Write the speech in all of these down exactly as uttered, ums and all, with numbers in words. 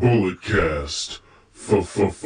Bullet Cast for for life.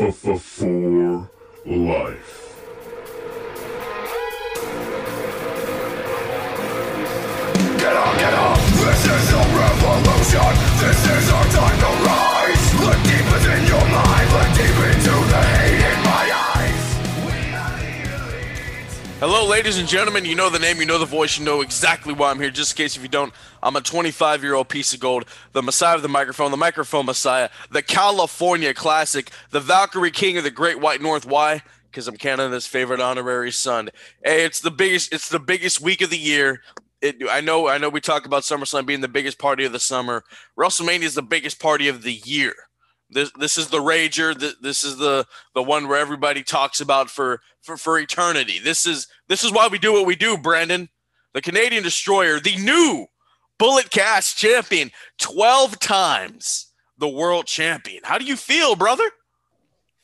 Get up, get up! This is a revolution. This is our time to rise. Look deep within your mind. Look deep into the hate in my eyes. We are the Elite. Hello, ladies and gentlemen. You know the name. You know the voice. You know exactly why I'm here. Just in case if you don't, I'm a twenty-five-year-old piece of gold. The Messiah of the microphone. The microphone Messiah. The California classic. The Valkyrie King of the Great White North. Why? Because I'm Canada's favorite honorary son. Hey, it's the biggest. It's the biggest week of the year. It, I know I know. we talk about SummerSlam being the biggest party of the summer. WrestleMania is the biggest party of the year. This this is the rager. This, this is the, the one where everybody talks about for, for, for eternity. This is this is why we do what we do, Brandon. The Canadian Destroyer, the new Bullet Cast champion, twelve times the world champion. How do you feel, brother?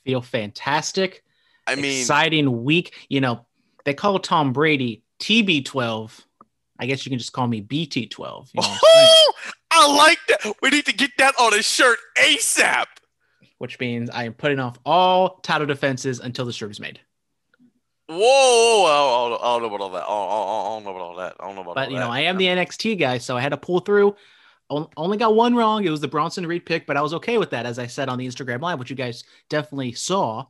Feel fantastic. I mean, exciting week. You know, they call Tom Brady T B twelve. I guess you can just call me B T twelve. You know? Oh, I like that. We need to get that on a shirt ASAP. Which means I am putting off all title defenses until the shirt is made. Whoa. whoa, whoa. I don't know about all that. I don't know about all that. I don't know about but, all that. But, you know, I am the N X T guy, so I had to pull through. Only got one wrong. It was the Bronson Reed pick, but I was okay with that, as I said on the Instagram Live, which you guys definitely saw.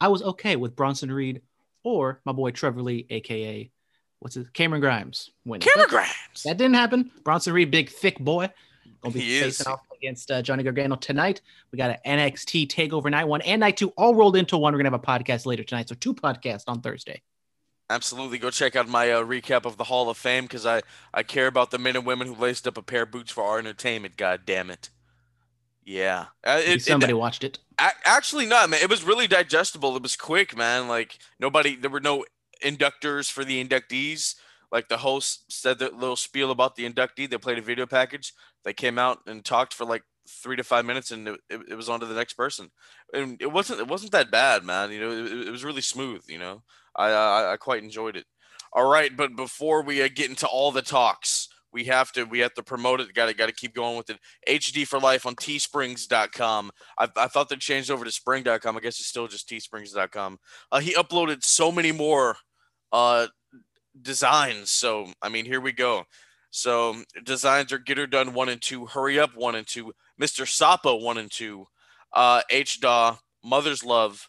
I was okay with Bronson Reed or my boy Trevor Lee, a k a what's his Cameron Grimes winning. Cameron Grimes. That didn't happen. Bronson Reed, big thick boy, gonna be he facing is. off against uh, Johnny Gargano tonight. We got an N X T Takeover night one and night two all rolled into one. We're gonna have a podcast later tonight, so two podcasts on Thursday. Absolutely, go check out my uh, recap of the Hall of Fame because I I care about the men and women who laced up a pair of boots for our entertainment. God damn it. Yeah, uh, it, somebody it, watched it. I, actually, not man. It was really digestible. It was quick, man. Like nobody, there were no inductors for the inductees. Like the host said that little spiel about the inductee. They played a video package. They came out and talked for like three to five minutes and it, it, it was on to the next person. And it wasn't, it wasn't that bad, man. You know, it, it was really smooth. You know, I, I, I quite enjoyed it. All right. But before we uh, get into all the talks, we have to, we have to promote it. Got to, got to keep going with it. H D for life on teesprings dot com. I, I thought they changed over to spring dot com. I guess it's still just teesprings dot com. Uh, he uploaded so many more, uh designs, so I mean here we go. So designs are Get Her Done one and two, Hurry Up one and two, Mister Soppa one and two, uh H-Daw, Mother's Love,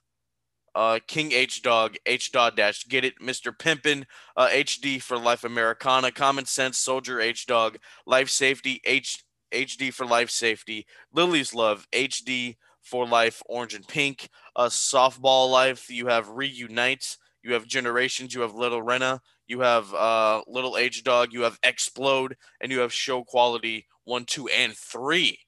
uh King H-Dog, H-Daw Dash Get It, Mister Pimpin, uh H D for Life Americana, Common Sense, Soldier H-Dog, Life Safety, H HD for Life Safety, Lily's Love, H D for Life Orange and Pink, uh Softball Life, you have Reunite, you have Generations, you have Little Rena, you have uh, Little H Dog, you have Explode, and you have Show Quality one, two, and three.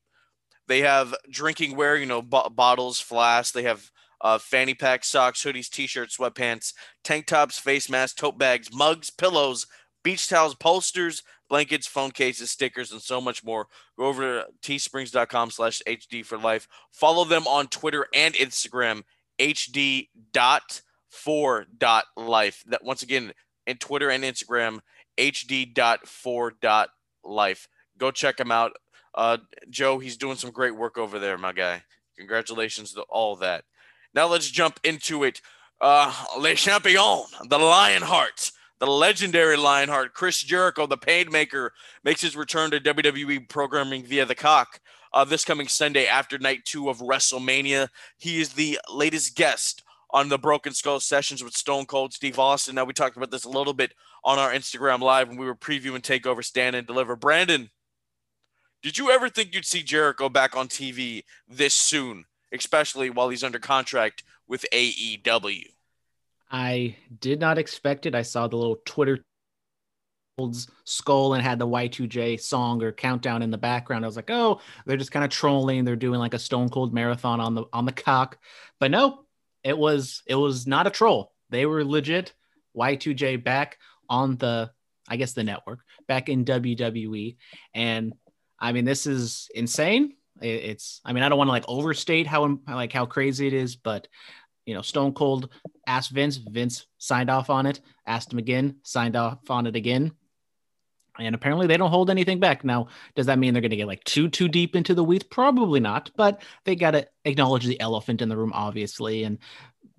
They have drinking wear, you know, bo- bottles, flasks. They have uh, fanny pack, socks, hoodies, T-shirts, sweatpants, tank tops, face masks, tote bags, mugs, pillows, beach towels, posters, blankets, phone cases, stickers, and so much more. Go over to teesprings dot com slash H D for life. Follow them on Twitter and Instagram, H D dot four dot life. That once again in Twitter and Instagram, H D dot four dot life. Go check them out. Uh Joe, he's doing some great work over there, my guy. Congratulations to all that. Now let's jump into it. Uh Le Champion, the Lionheart, the legendary Lionheart, Chris Jericho, the Pain Maker, makes his return to W W E programming via the Cock. Uh, this coming Sunday after night two of WrestleMania. He is the latest guest on the Broken Skull Sessions with Stone Cold Steve Austin. Now, we talked about this a little bit on our Instagram Live when we were previewing TakeOver Stand and Deliver. Brandon, did you ever think you'd see Jericho back on T V this soon, especially while he's under contract with A E W? I did not expect it. I saw the little Twitter skull and had the Y two J song or countdown in the background. I was like, oh, they're just kind of trolling. They're doing like a Stone Cold marathon on the on the Cock. But no. It was it was not a troll. They were legit. Y two J back on the, I guess, the network, back in W W E. And I mean, this is insane. It's I mean, I don't want to like overstate how like how crazy it is, but you know, Stone Cold asked Vince. Vince signed off on it. Asked him again. Signed off on it again. And apparently they don't hold anything back. Now, does that mean they're going to get like too, too deep into the weeds? Probably not, but they got to acknowledge the elephant in the room, obviously. And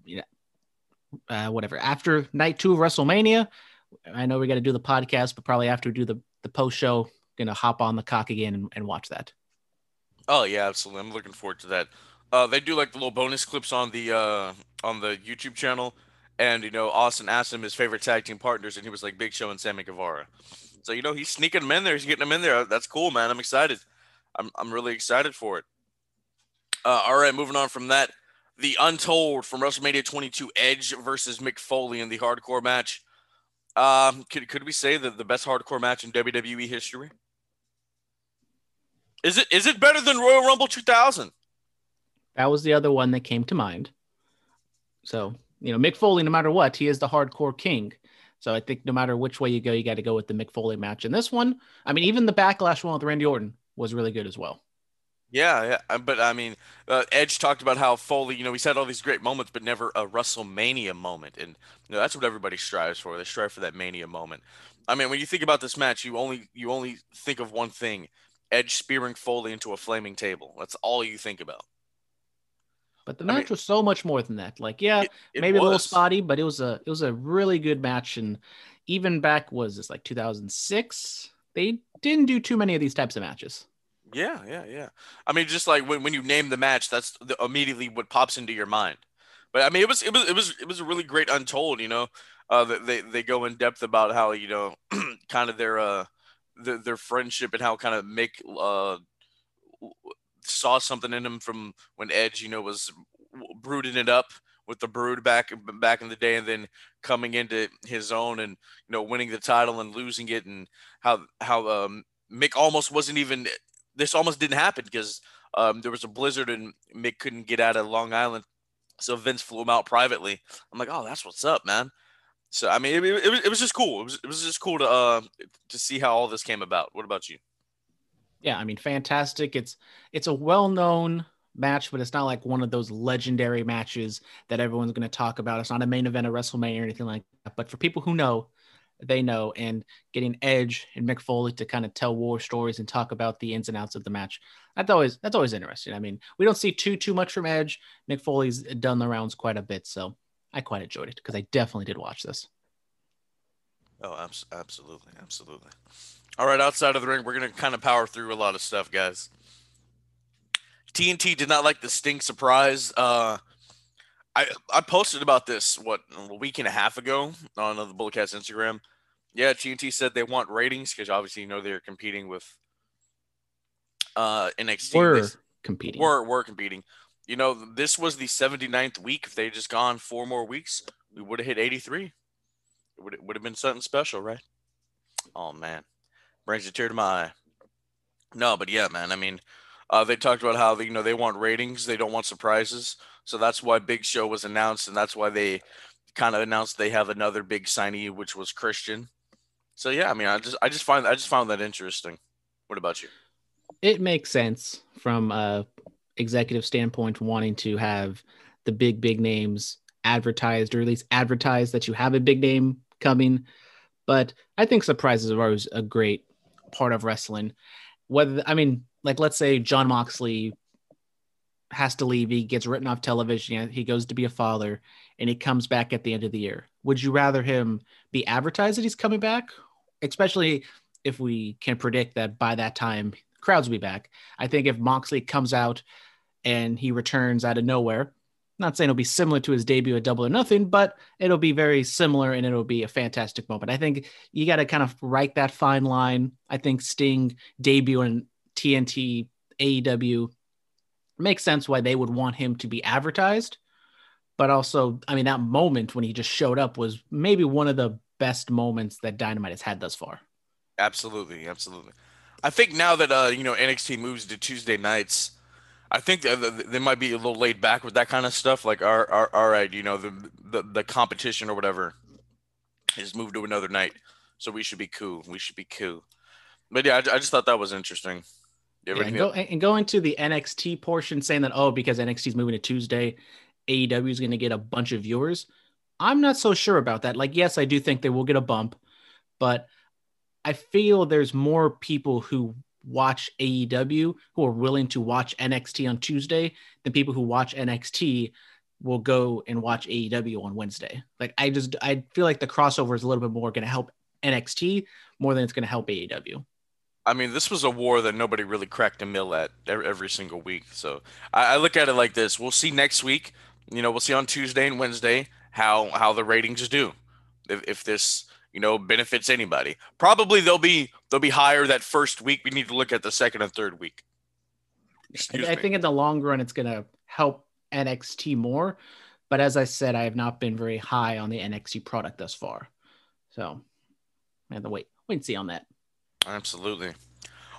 you know, uh, whatever. After night two of WrestleMania, I know we got to do the podcast, but probably after we do the, the post show, going to hop on the cock again and, and watch that. Oh yeah, absolutely. I'm looking forward to that. Uh, they do like the little bonus clips on the, uh, on the YouTube channel. And, you know, Austin asked him his favorite tag team partners, and he was like Big Show and Sammy Guevara. So, you know, he's sneaking them in there. He's getting them in there. That's cool, man. I'm excited. I'm I'm really excited for it. Uh, all right, moving on from that. The Untold from WrestleMania twenty-two, Edge versus Mick Foley in the hardcore match. Um, could could we say that the best hardcore match in W W E history? Is it is it better than Royal Rumble two thousand? That was the other one that came to mind. So, you know, Mick Foley, no matter what, he is the hardcore king. So I think no matter which way you go, you got to go with the Mick Foley match. And this one, I mean, even the Backlash one with Randy Orton was really good as well. Yeah, yeah. But I mean, uh, Edge talked about how Foley, you know, he's had all these great moments, but never a WrestleMania moment. And you know, that's what everybody strives for. They strive for that Mania moment. I mean, when you think about this match, you only you only think of one thing: Edge spearing Foley into a flaming table. That's all you think about. But the match I mean, was so much more than that. Like, yeah, it, it maybe was. a little spotty, but it was a it was a really good match. And even back was this like two thousand six, they didn't do too many of these types of matches. Yeah, yeah, yeah. I mean, just like when, when you name the match, that's the, immediately what pops into your mind. But I mean, it was it was it was it was a really great Untold. You know, uh, they they go in depth about how you know kind of their uh their, their friendship and how kind of Mick uh. saw something in him from when Edge, you know, was brooding it up with the Brood back back in the day, and then coming into his own and, you know, winning the title and losing it, and how how um, Mick almost wasn't even – this almost didn't happen because um, there was a blizzard and Mick couldn't get out of Long Island, so Vince flew him out privately. I'm like, oh, that's what's up, man. So, I mean, it, it, was, it was just cool. It was, it was just cool to uh, to see how all this came about. What about you? Yeah, I mean, fantastic. It's it's a well-known match, but it's not like one of those legendary matches that everyone's going to talk about. It's not a main event of WrestleMania or anything like that. But for people who know, they know. And getting Edge and Mick Foley to kind of tell war stories and talk about the ins and outs of the match, that's always that's always interesting. I mean, we don't see too, too much from Edge. Mick Foley's done the rounds quite a bit, so I quite enjoyed it because I definitely did watch this. Oh, absolutely, absolutely. All right, outside of the ring, we're going to kind of power through a lot of stuff, guys. T N T did not like the Sting surprise. Uh, I I posted about this, what, a week and a half ago on the Bullet Cast Instagram. Yeah, T N T said they want ratings because obviously, you know, they're competing with uh, N X T. We're they, competing. We're, we're competing. You know, this was the seventy-ninth week. If they had just gone four more weeks, we would have hit eighty-three. It would, it would have been something special, right? Oh, man. Brings a tear to my eye. No, but yeah, man. I mean, uh, they talked about how, you know, they want ratings. They don't want surprises. So that's why Big Show was announced, and that's why they kind of announced they have another big signee, which was Christian. So yeah, I mean, I just, I just find, I just found that interesting. What about you? It makes sense from a executive standpoint, wanting to have the big, big names advertised, or at least advertise that you have a big name coming. But I think surprises are always a great part of wrestling. Whether, I mean, like, let's say John Moxley has to leave, he gets written off television, he goes to be a father, and he comes back at the end of the year. Would you rather him be advertised that he's coming back? Especially if we can predict that by that time crowds will be back. I think if Moxley comes out and he returns out of nowhere, not saying it'll be similar to his debut at Double or Nothing, but it'll be very similar, and it'll be a fantastic moment. I think you got to kind of write that fine line. I think Sting debut in T N T, A E W, makes sense why they would want him to be advertised. But also, I mean, that moment when he just showed up was maybe one of the best moments that Dynamite has had thus far. Absolutely, absolutely. I think now that, uh, you know, N X T moves to Tuesday nights, I think they might be a little laid back with that kind of stuff. Like, all, all, all right, you know, the, the the competition or whatever is moved to another night, so we should be cool. We should be cool. But yeah, I, I just thought that was interesting. Yeah, and, go, and going to the N X T portion, saying that, oh, because N X T is moving to Tuesday, A E W is going to get a bunch of viewers. I'm not so sure about that. Like, yes, I do think they will get a bump, but I feel there's more people who watch A E W who are willing to watch N X T on Tuesday than people who watch N X T will go and watch A E W on Wednesday. Like, I just, I feel like the crossover is a little bit more going to help N X T more than it's going to help A E W. I mean, this was a war that nobody really cracked a mill at every single week. So I, I look at it like this. We'll see next week. You know, we'll see on Tuesday and Wednesday how, how the ratings do. If, if this, you know, benefits anybody. Probably they'll be they'll be higher that first week. We need to look at the second and third week. Excuse I, I think in the long run, it's going to help N X T more. But as I said, I have not been very high on the N X T product thus far. So I have to wait, wait and see on that. Absolutely.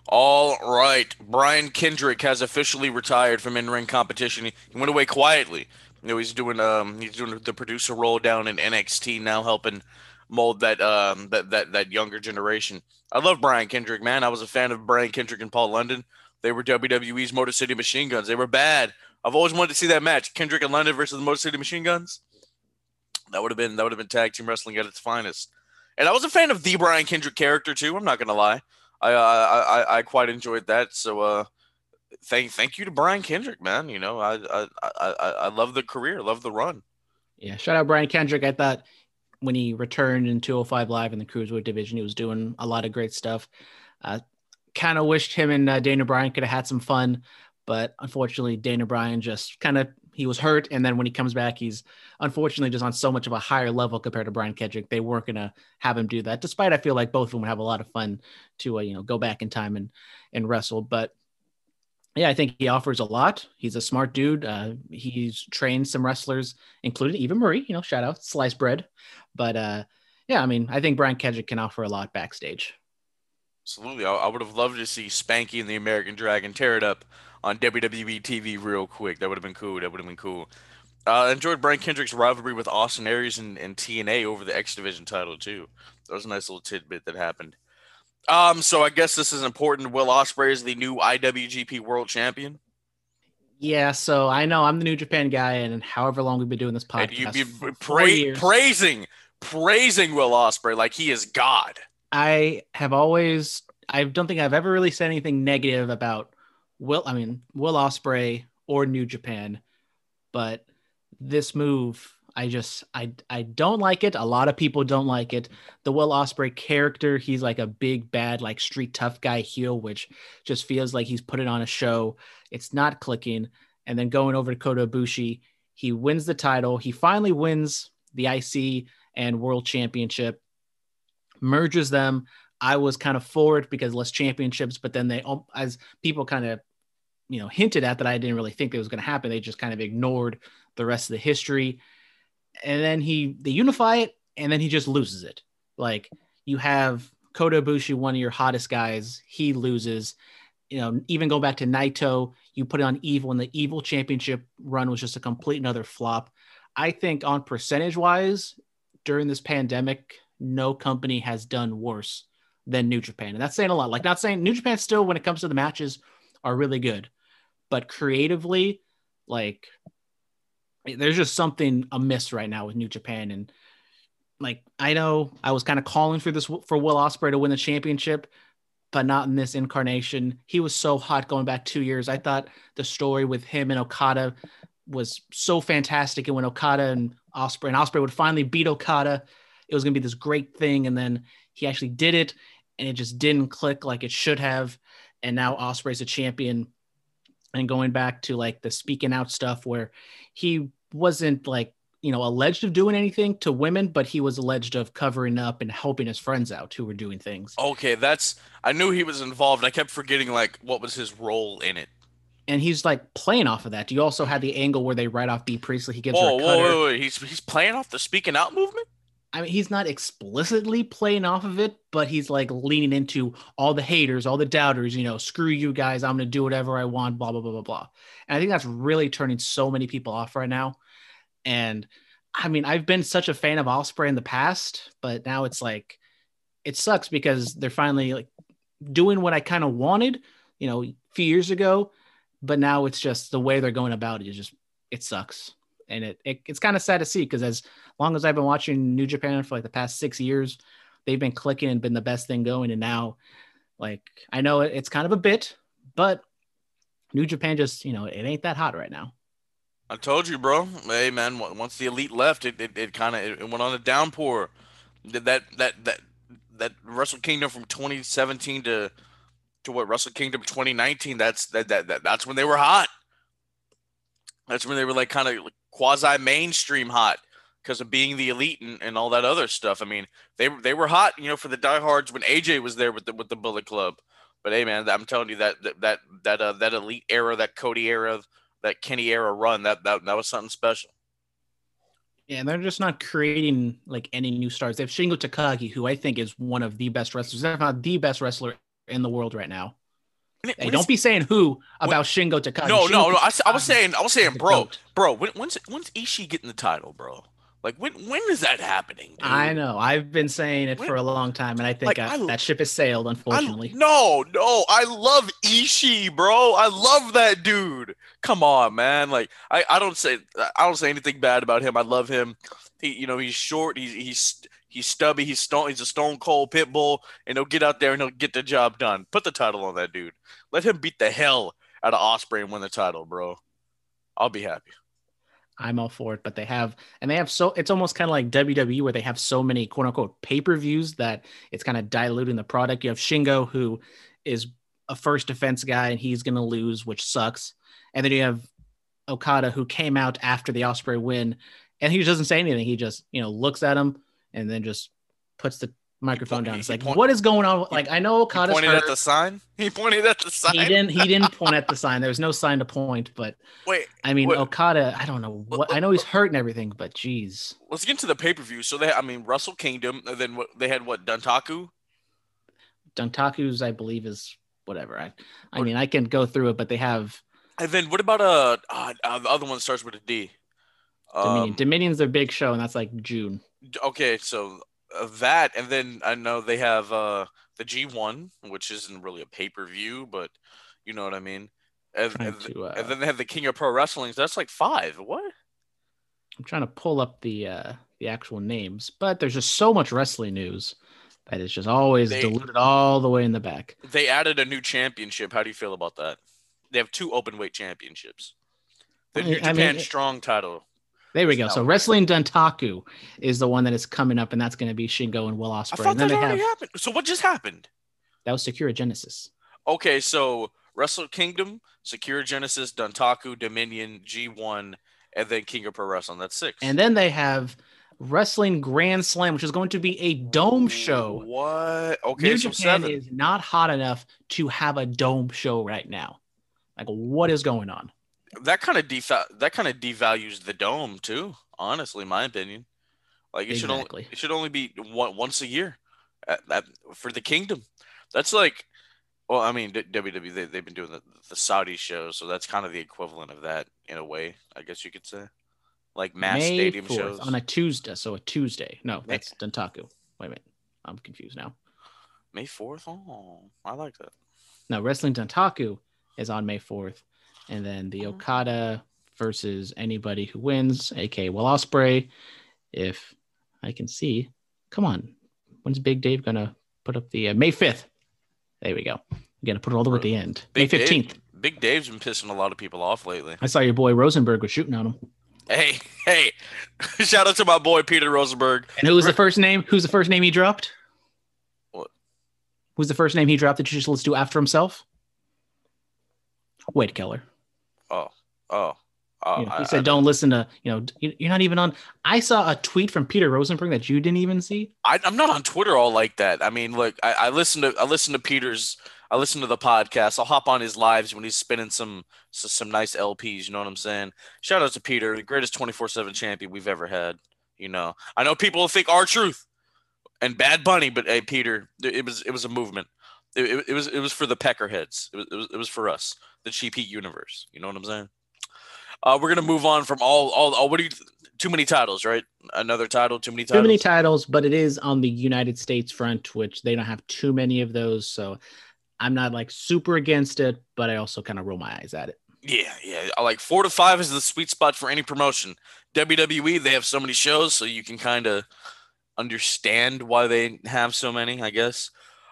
All right. Brian Kendrick has officially retired from in-ring competition. He went away quietly. You know, he's doing um he's doing the producer role down in N X T now, helping mold that um that that that younger generation. I love Brian Kendrick, man. I was a fan of Brian Kendrick and Paul London. They were W W E's Motor City Machine Guns. They were bad. I've always wanted to see that match, Kendrick and London versus the Motor City Machine Guns. That would have been that would have been tag team wrestling at its finest. And I was a fan of the Brian Kendrick character too. I'm not gonna lie, I uh, I I quite enjoyed that. So uh, thank thank you to Brian Kendrick, man. You know, I I I I love the career, love the run. Yeah, shout out Brian Kendrick. I thought when he returned in two oh five Live in the Cruiserweight division, he was doing a lot of great stuff. Uh, kind of wished him and uh, Daniel Bryan could have had some fun, but unfortunately, Daniel Bryan just kind of. He was hurt, and then when he comes back, he's unfortunately just on so much of a higher level compared to Brian Kendrick. They weren't going to have him do that, despite I feel like both of them would have a lot of fun to, uh, you know, go back in time and and wrestle. But, yeah, I think he offers a lot. He's a smart dude. Uh, he's trained some wrestlers, including Eva Marie, you know, shout out, Sliced Bread. But, uh, yeah, I mean, I think Brian Kendrick can offer a lot backstage. Absolutely. I, I would have loved to see Spanky and the American Dragon tear it up on W W E T V real quick. That would have been cool. That would have been cool. I uh, enjoyed Brian Kendrick's rivalry with Austin Aries and, and T N A over the X Division title, too. That was a nice little tidbit that happened. Um, so I guess this is important. Will Ospreay is the new I W G P World Champion. Yeah, so I know I'm the New Japan guy, and however long we've been doing this podcast, you've been pra- praising, praising Will Ospreay like he is God. I have always, I don't think I've ever really said anything negative about Will, I mean, Will Ospreay or New Japan, but this move, I just, I, I don't like it. A lot of people don't like it. The Will Ospreay character, he's like a big, bad, like street tough guy heel, which just feels like he's put it on a show. It's not clicking. And then going over to Kota Ibushi, he wins the title. He finally wins the I C and World Championship, merges them. I was kind of for it because less championships, but then they, as people kind of, you know, hinted at that I didn't really think that was going to happen. They just kind of ignored the rest of the history. And then he, they unify it, and then he just loses it. Like, you have Kota Ibushi, one of your hottest guys. He loses, you know, even go back to Naito, you put it on Evil, and the Evil Championship run was just a complete another flop. I think on percentage wise during this pandemic, no company has done worse than New Japan. And that's saying a lot. Like, not saying New Japan still, when it comes to the matches, are really good, but creatively, like, there's just something amiss right now with New Japan. And like, I know I was kind of calling for this, for Will Ospreay to win the championship, but not in this incarnation. He was so hot going back two years. I thought the story with him and Okada was so fantastic. And when Okada and Ospreay and Ospreay would finally beat Okada, it was going to be this great thing. And then he actually did it, and it just didn't click like it should have. And now Ospreay's a champion. And going back to like the speaking out stuff, where he wasn't like, you know, alleged of doing anything to women, but he was alleged of covering up and helping his friends out who were doing things. Okay. That's, I knew he was involved. I kept forgetting like what was his role in it. And he's like playing off of that. You also had the angle where they write off Bea Priestley. He gives whoa, her a cutter. Whoa, whoa, whoa. He's, he's playing off the speaking out movement. I mean, he's not explicitly playing off of it, but he's like leaning into all the haters, all the doubters, you know, screw you guys, I'm going to do whatever I want, blah, blah, blah, blah, blah. And I think that's really turning so many people off right now. And I mean, I've been such a fan of Ospreay in the past, but now it's like, it sucks because they're finally like doing what I kind of wanted, you know, a few years ago, but now it's just the way they're going about it. It just, it sucks. And it, it it's kind of sad to see, because as long as I've been watching New Japan for like the past six years, they've been clicking and been the best thing going. And now, like, I know it's kind of a bit, but New Japan just, you know, it ain't that hot right now. I told you, bro. Hey, man, once the Elite left, it it, it kind of it went on a downpour. That that that that Wrestle Kingdom from twenty seventeen to to what Wrestle Kingdom twenty nineteen. That's that that, that that's when they were hot. That's when they were like kind of like quasi mainstream hot because of being the Elite and, and all that other stuff. I mean, they they were hot, you know, for the diehards when A J was there with the with the Bullet Club. But hey, man, I'm telling you that that that that, uh, that Elite era, that Cody era, that Kenny era run, that that that was something special. Yeah, and they're just not creating like any new stars. They have Shingo Takagi, who I think is one of the best wrestlers, if not the best wrestler in the world right now. When, hey, when don't be saying who about when, Shingo Takagi. No, Shingo no, no. I, I was saying, I was saying, bro, bro. When, when's when's Ishii getting the title, bro? Like when when is that happening? Dude? I know. I've been saying it when, for a long time, and I think like, I, I, that ship has sailed. Unfortunately, I, no, no. I love Ishii, bro. I love that dude. Come on, man. Like I, I don't say I don't say anything bad about him. I love him. He, you know, he's short. He's he's he's stubby. He's stone. He's a stone cold pit bull, and he'll get out there and he'll get the job done. Put the title on that dude. Let him beat the hell out of Ospreay and win the title, bro. I'll be happy. I'm all for it, but they have, and they have so, it's almost kind of like W W E where they have so many quote unquote pay-per-views that it's kind of diluting the product. You have Shingo, who is a first defense guy and he's going to lose, which sucks. And then you have Okada, who came out after the Ospreay win and he doesn't say anything. He just, you know, looks at him and then just puts the microphone down. It's like, point, what is going on? Like, I know Okada's pointed hurt. At the sign. He pointed at the sign. He didn't. He didn't point at the sign. There was no sign to point. But wait, I mean, wait, Okada. I don't know what. Look, I know he's hurt and everything, but geez. Let's get to the pay per view. So they, I mean, Wrestle Kingdom. And then what, they had what Dantaku. Dantaku's, I believe, is whatever. I, I what, mean, I can go through it, but they have. And then what about uh, uh, uh the other one starts with a D. Dominion. Um, Dominion's their big show, and that's like June. Okay, so. Of that, and then I know they have uh the G one, which isn't really a pay-per-view, but you know what I mean. And, and, to, uh, and then they have the King of Pro Wrestling. So that's like five. What? I'm trying to pull up the uh the actual names, but there's just so much wrestling news that it's just always they, diluted all the way in the back. They added a new championship. How do you feel about that? They have two open weight championships. The I mean, New Japan I mean, Strong title. There we go. So Wrestling Dantaku is the one that is coming up, and that's going to be Shingo and Will Ospreay. I thought that already happened. So what just happened? That was Sakura Genesis. Okay, so Wrestle Kingdom, Sakura Genesis, Dantaku, Dominion, G one, and then King of Pro Wrestling. That's six. And then they have Wrestling Grand Slam, which is going to be a dome show. What? Okay, New so Japan seven. Is not hot enough to have a dome show right now. Like, what is going on? That kind of defa- that kind of devalues the dome too. Honestly, in my opinion, like it exactly. should only it should only be one, once a year at, at, for the Kingdom. That's like, well, I mean, W W E they, they've been doing the, the Saudi show, so that's kind of the equivalent of that in a way, I guess you could say. Like mass May stadium fourth, shows on a Tuesday, so a Tuesday. No, May- that's Dantaku. Wait a minute, I'm confused now. May fourth. Oh, I like that. No, Wrestling Dantaku is on May fourth. And then the Okada versus anybody who wins, aka Will Ospreay, if I can see. Come on, when's Big Dave gonna put up the uh, May fifth? There we go. You gotta put it all the way at the end. Big May fifteenth. Dave, Big Dave's been pissing a lot of people off lately. I saw your boy Rosenberg was shooting on him. Hey, hey! Shout out to my boy Peter Rosenberg. And who was the first name? Who's the first name he dropped? What? Who's the first name he dropped that you just let's do after himself? Wade Keller. Oh, oh, oh! You know, he I, said, I, "Don't I, listen to you know. You're not even on." I saw a tweet from Peter Rosenberg that you didn't even see. I, I'm not on Twitter all like that. I mean, look, I, I listen to I listen to Peter's. I listen to the podcast. I'll hop on his lives when he's spinning some some nice L Ps. You know what I'm saying? Shout out to Peter, the greatest twenty-four seven champion we've ever had. You know, I know people will think R-Truth and Bad Bunny, but hey, Peter, it was it was a movement. It, it, it was it was for the peckerheads. It was, it was it was for us, the cheap heat universe. You know what I'm saying? Uh, we're gonna move on from all all. all what do you? Too many titles, right? Another title. Too many titles. Too many titles, but it is on the United States front, which they don't have too many of those. So I'm not like super against it, but I also kind of roll my eyes at it. Yeah, yeah. I like four to five is the sweet spot for any promotion. W W E, they have so many shows, so you can kind of understand why they have so many, I guess.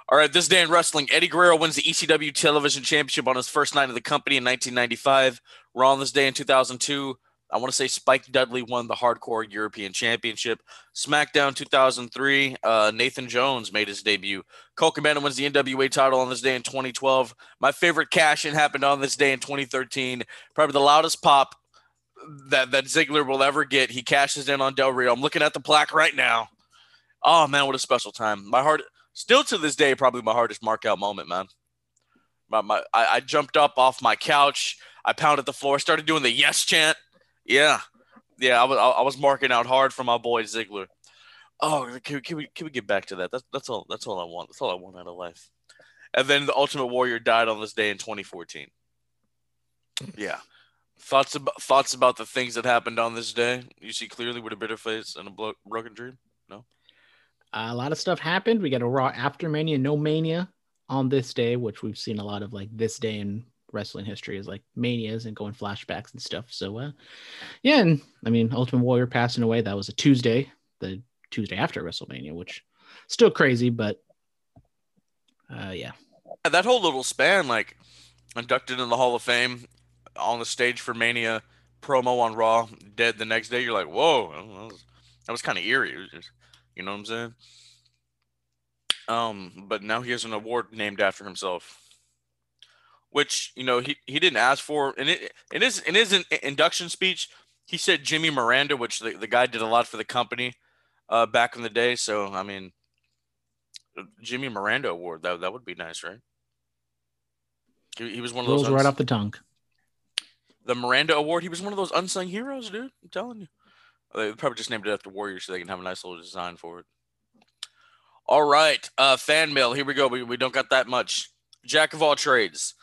All right, this day in wrestling, Eddie Guerrero wins the E C W Television Championship on his first night of the company in nineteen ninety-five. Raw on this day in two thousand two, I want to say Spike Dudley won the Hardcore European Championship. SmackDown two thousand three, uh, Nathan Jones made his debut. Colt Cabana wins the N W A title on this day in twenty twelve. My favorite cash-in happened on this day in twenty thirteen. Probably the loudest pop that, that Ziggler will ever get. He cashes in on Del Rio. I'm looking at the plaque right now. Oh, man, what a special time. My heart... Still to this day, probably my hardest mark-out moment, man. My, my, I, I jumped up off my couch. I pounded the floor. Started doing the yes chant. Yeah. Yeah, I was I was marking out hard for my boy Ziggler. Oh, can, can we can we get back to that? That's that's all that's all I want. That's all I want out of life. And then the Ultimate Warrior died on this day in twenty fourteen. Yeah. Thoughts about thoughts about the things that happened on this day? You see clearly with a bitter face and a blo- broken dream? No? Uh, a lot of stuff happened. We got a Raw after Mania, no Mania on this day, which we've seen a lot of, like, this day in wrestling history is like Manias and going flashbacks and stuff. So, uh, yeah. And I mean, Ultimate Warrior passing away. That was a Tuesday, the Tuesday after WrestleMania, which still crazy, but uh, yeah. That whole little span, like inducted in the Hall of Fame, on the stage for Mania, promo on Raw, dead the next day. You're like, whoa, that was, that was kind of eerie. It was just, you know what I'm saying? Um, but now he has an award named after himself, which, you know, he, he didn't ask for. And it, in his, in his induction speech, he said Jimmy Miranda, which the, the guy did a lot for the company uh, back in the day. So, I mean, Jimmy Miranda award, that, that would be nice, right? He, he was one of those. Rolls uns- right off the tongue. The Miranda award. He was one of those unsung heroes, dude. I'm telling you. They probably just named it after Warrior so they can have a nice little design for it. All right. Uh, fan mail. Here we go. We, we don't got that much. Jack of all trades.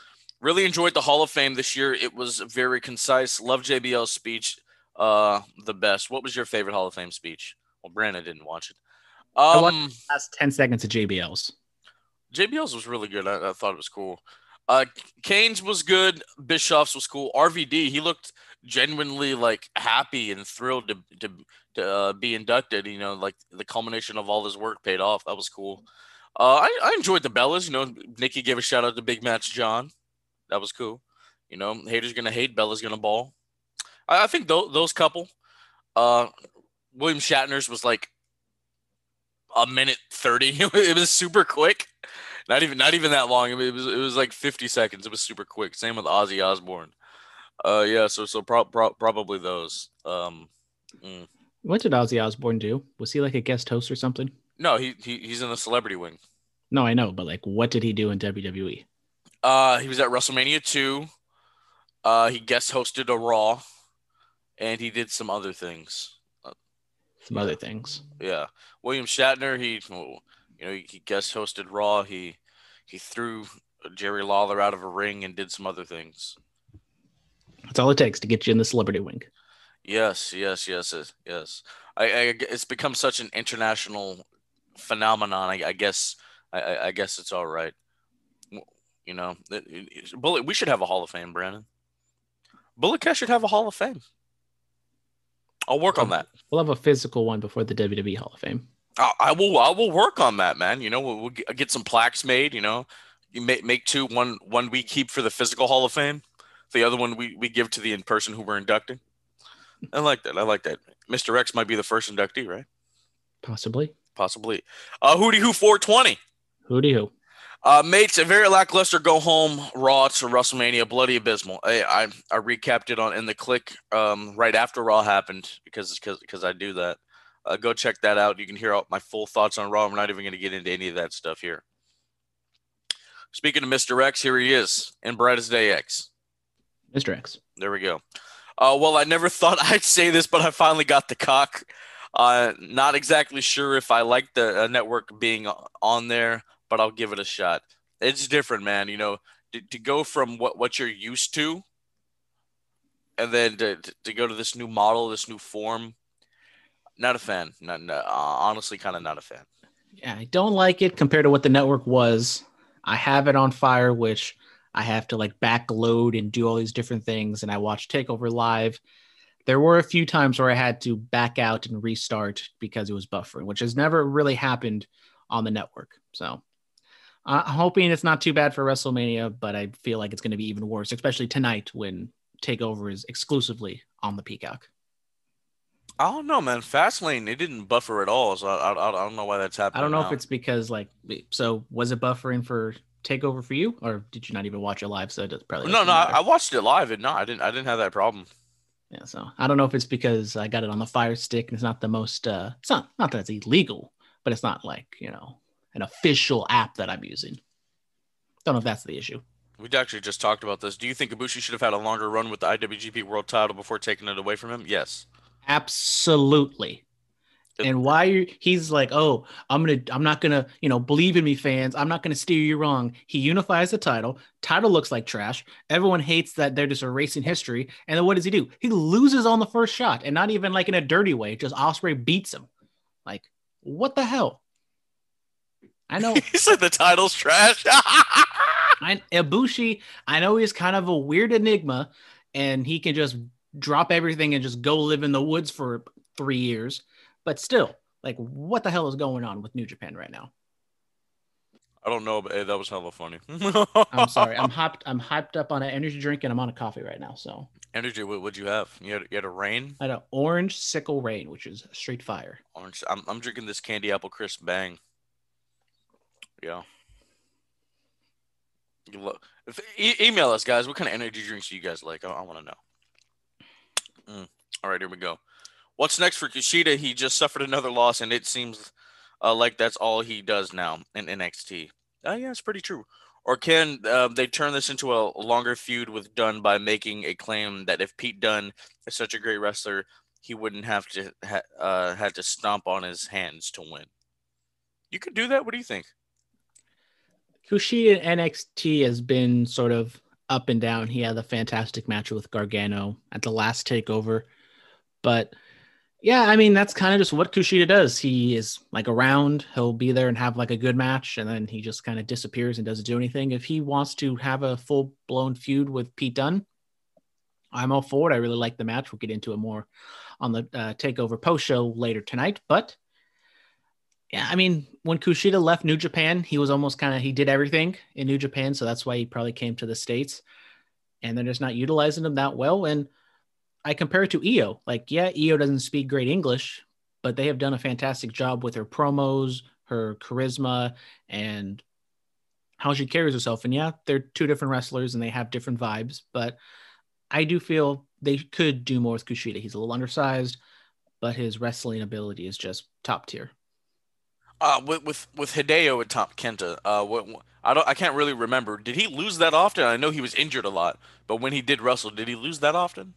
Really enjoyed the Hall of Fame this year. It was very concise. Love J B L's speech. Uh, the best. What was your favorite Hall of Fame speech? Well, Brandon didn't watch it. Um, I watched the last ten seconds of J B L's. J B L's was really good. I, I thought it was cool. Uh, Kane's was good. Bischoff's was cool. R V D, he looked genuinely like happy and thrilled to to, to uh, be inducted. You know, like the culmination of all his work paid off. That was cool. Uh, I, I enjoyed the Bellas. You know, Nikki gave a shout out to Big Match John. That was cool. You know, haters gonna hate, Bella's gonna ball. I, I think th- those couple. Uh, William Shatner's was like a minute thirty. It was super quick. Not even not even that long. I mean, it was it was like fifty seconds. It was super quick. Same with Ozzy Osbourne. Uh, yeah, so so pro- pro- probably those. Um, mm. What did Ozzy Osbourne do? Was he like a guest host or something? No, he, he he's in the celebrity wing. No, I know, but like, what did he do in W W E? Uh, he was at WrestleMania two. Uh, he guest hosted a Raw, and he did some other things. Uh, some yeah. other things. Yeah, William Shatner. He you know he guest hosted Raw. He he threw Jerry Lawler out of a ring and did some other things. That's all it takes to get you in the celebrity wing. Yes, yes, yes, yes. I, I it's become such an international phenomenon. I, I guess, I, I guess it's all right. You know, it, it, Bullet. We should have a Hall of Fame, Brandon. Bullet Cast should have a Hall of Fame. I'll work we'll, on that. We'll have a physical one before the W W E Hall of Fame. I, I will. I will work on that, man. You know, we'll, we'll get some plaques made. You know, you make make two. One one we keep for the physical Hall of Fame. The other one we, we give to the in-person who we're inducting. I like that. I like that. Mister X might be the first inductee, right? Possibly. Possibly. Uh, Hootie Hoo four twenty. Hootie Hoo. Uh, mates, a very lackluster go-home Raw to WrestleMania. Bloody abysmal. I, I, I recapped it on in the click um, right after Raw happened because because I do that. Uh, go check that out. You can hear all my full thoughts on Raw. We're not even going to get into any of that stuff here. Speaking of Mister X, here he is in Brightest Day X. Mister X. There we go. Uh, well, I never thought I'd say this, but I finally got the cock. Uh, not exactly sure if I like the uh, network being on there, but I'll give it a shot. It's different, man. You know, to, to go from what, what you're used to and then to, to, to go to this new model, this new form. Not a fan. Not, not uh, honestly, kind of not a fan. Yeah, I don't like it compared to what the network was. I have it on fire, which... I have to like backload and do all these different things. And I watch Takeover Live. There were a few times where I had to back out and restart because it was buffering, which has never really happened on the network. So uh, I'm hoping it's not too bad for WrestleMania, but I feel like it's going to be even worse, especially tonight when TakeOver is exclusively on the Peacock. I don't know, man. Fastlane, it didn't buffer at all, so I, I, I don't know why that's happening. I don't know now. If it's because, like, so was it buffering for TakeOver for you, or did you not even watch it live? So it probably no, no, matter. I watched it live, and no, I didn't. I didn't have that problem. Yeah, so I don't know if it's because I got it on the Fire Stick, and it's not the most. Uh, it's not not that it's illegal, but it's not like, you know, an official app that I'm using. Don't know if that's the issue. We actually just talked about this. Do you think Ibushi should have had a longer run with the I W G P World Title before taking it away from him? Yes. Absolutely. And why you, he's like, oh, I'm gonna, I'm not gonna, you know, believe in me, fans. I'm not gonna steer you wrong. He unifies the title. Title looks like trash. Everyone hates that they're just erasing history. And then what does he do? He loses on the first shot, and not even like in a dirty way. Just Ospreay beats him. Like, what the hell? I know. He said the title's trash. I, Ibushi, I know he's kind of a weird enigma, and he can just drop everything and just go live in the woods for three years. But still, like, what the hell is going on with New Japan right now? I don't know, but hey, that was hella funny. I'm sorry. I'm hopped. I'm hyped up on an energy drink, and I'm on a coffee right now. So energy. What would you have? You had, you had a rain. I had an orange sickle rain, which is straight fire. Orange. I'm I'm drinking this candy apple crisp bang. Yeah. You love, if, e- email us, guys. What kind of energy drinks do you guys like? I, I want to know. Mm. All right, here we go. What's next for Kushida? He just suffered another loss, and it seems uh, like that's all he does now in N X T. Uh, yeah, it's pretty true. Or can uh, they turn this into a longer feud with Dunn by making a claim that if Pete Dunne is such a great wrestler, he wouldn't have to ha- uh, had to stomp on his hands to win? You could do that. What do you think? Kushida in N X T has been sort of up and down. He had a fantastic match with Gargano at the last TakeOver, but yeah, I mean, that's kind of just what Kushida does. He is like around, he'll be there and have like a good match, and then he just kind of disappears and doesn't do anything. If he wants to have a full blown feud with Pete Dunne, I'm all for it. I really like the match. We'll get into it more on the uh, TakeOver post show later tonight. But yeah, I mean, when Kushida left New Japan, he was almost kind of, he did everything in New Japan. So that's why he probably came to the States, and they're just not utilizing him that well. And I compare it to Io. Like, yeah, Io doesn't speak great English, but they have done a fantastic job with her promos, her charisma, and how she carries herself. And yeah, they're two different wrestlers and they have different vibes, but I do feel they could do more with Kushida. He's a little undersized, but his wrestling ability is just top tier. Uh, with with, with Hideo at Top Kenta, uh, what, what, I don't, I can't really remember. Did he lose that often? I know he was injured a lot, but when he did wrestle, did he lose that often?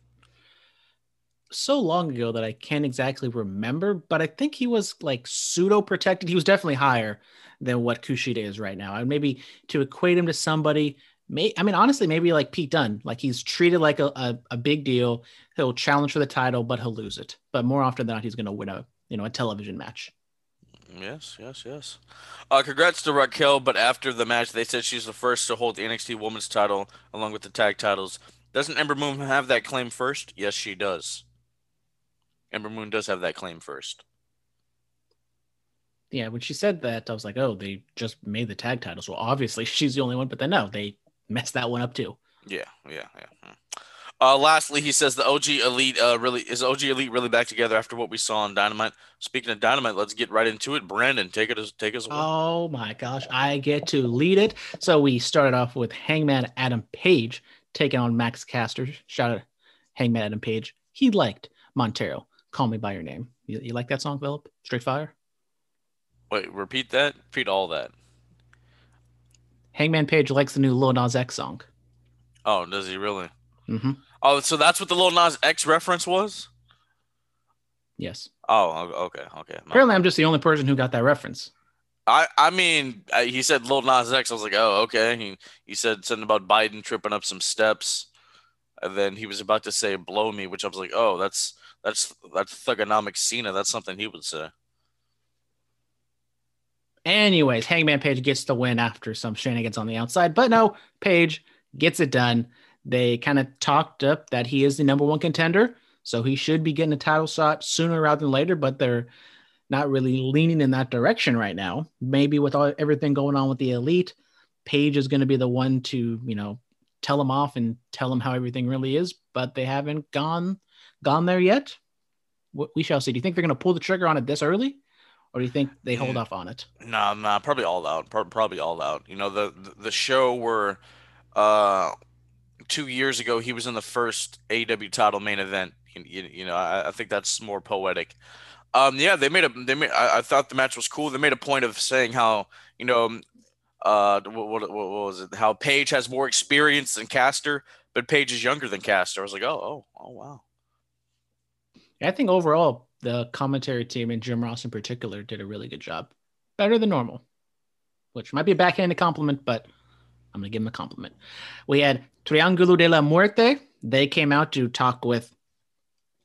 So long ago that I can't exactly remember, but I think he was like pseudo protected. He was definitely higher than what Kushida is right now. And maybe to equate him to somebody, may, I mean, honestly, maybe like Pete Dunne, like he's treated like a, a, a big deal. He'll challenge for the title, but he'll lose it. But more often than not, he's going to win a, you know, a television match. Yes, yes, yes. Uh, congrats to Raquel. But after the match, they said she's the first to hold the N X T Women's title along with the tag titles. Doesn't Ember Moon have that claim first? Yes, she does. Ember Moon does have that claim first. Yeah, when she said that, I was like, oh, they just made the tag titles. Well, obviously, she's the only one, but then no, they messed that one up too. Yeah, yeah, yeah. Uh, lastly, he says the O G Elite uh, really is O G Elite really back together after what we saw on Dynamite. Speaking of Dynamite, let's get right into it. Brandon, take it as take us away. Oh my gosh, I get to lead it. So we started off with Hangman Adam Page taking on Max Caster. Shout out Hangman Adam Page. He liked Montero. Call Me By Your Name. You, you like that song, Philip? Straight fire? Wait, repeat that? Repeat all that. Hangman Page likes the new Lil Nas X song. Oh, does he really? Mm-hmm. Oh, so that's what the Lil Nas X reference was? Yes. Oh, okay, okay. My Apparently, I'm just the only person who got that reference. I, I mean, I, he said Lil Nas X. I was like, oh, okay. He, he said something about Biden tripping up some steps. And then he was about to say, blow me, which I was like, oh, that's... That's that's thugonomic Cena. That's something he would say. Anyways, Hangman Page gets the win after some shenanigans on the outside. But no, Page gets it done. They kind of talked up that he is the number one contender. So he should be getting a title shot sooner rather than later, but they're not really leaning in that direction right now. Maybe with all, everything going on with the Elite, Paige is going to be the one to, you know, tell them off and tell them how everything really is, but they haven't gone gone there yet. We shall see. Do you think they're going to pull the trigger on it this early? Or do you think they hold off on it? Nah, nah, probably all out. Probably all out. You know, the the show where uh, two years ago he was in the first A E W title main event. You, you know, I, I think that's more poetic. Um, yeah, they made a. They made. I, I thought the match was cool. They made a point of saying how, you know, uh, what, what, what was it? How Paige has more experience than Caster, but Paige is younger than Caster. I was like, oh, oh, oh, wow. I think overall, the commentary team and Jim Ross in particular did a really good job. Better than normal, which might be a backhanded compliment, but I'm going to give him a compliment. We had Triángulo de la Muerte. They came out to talk with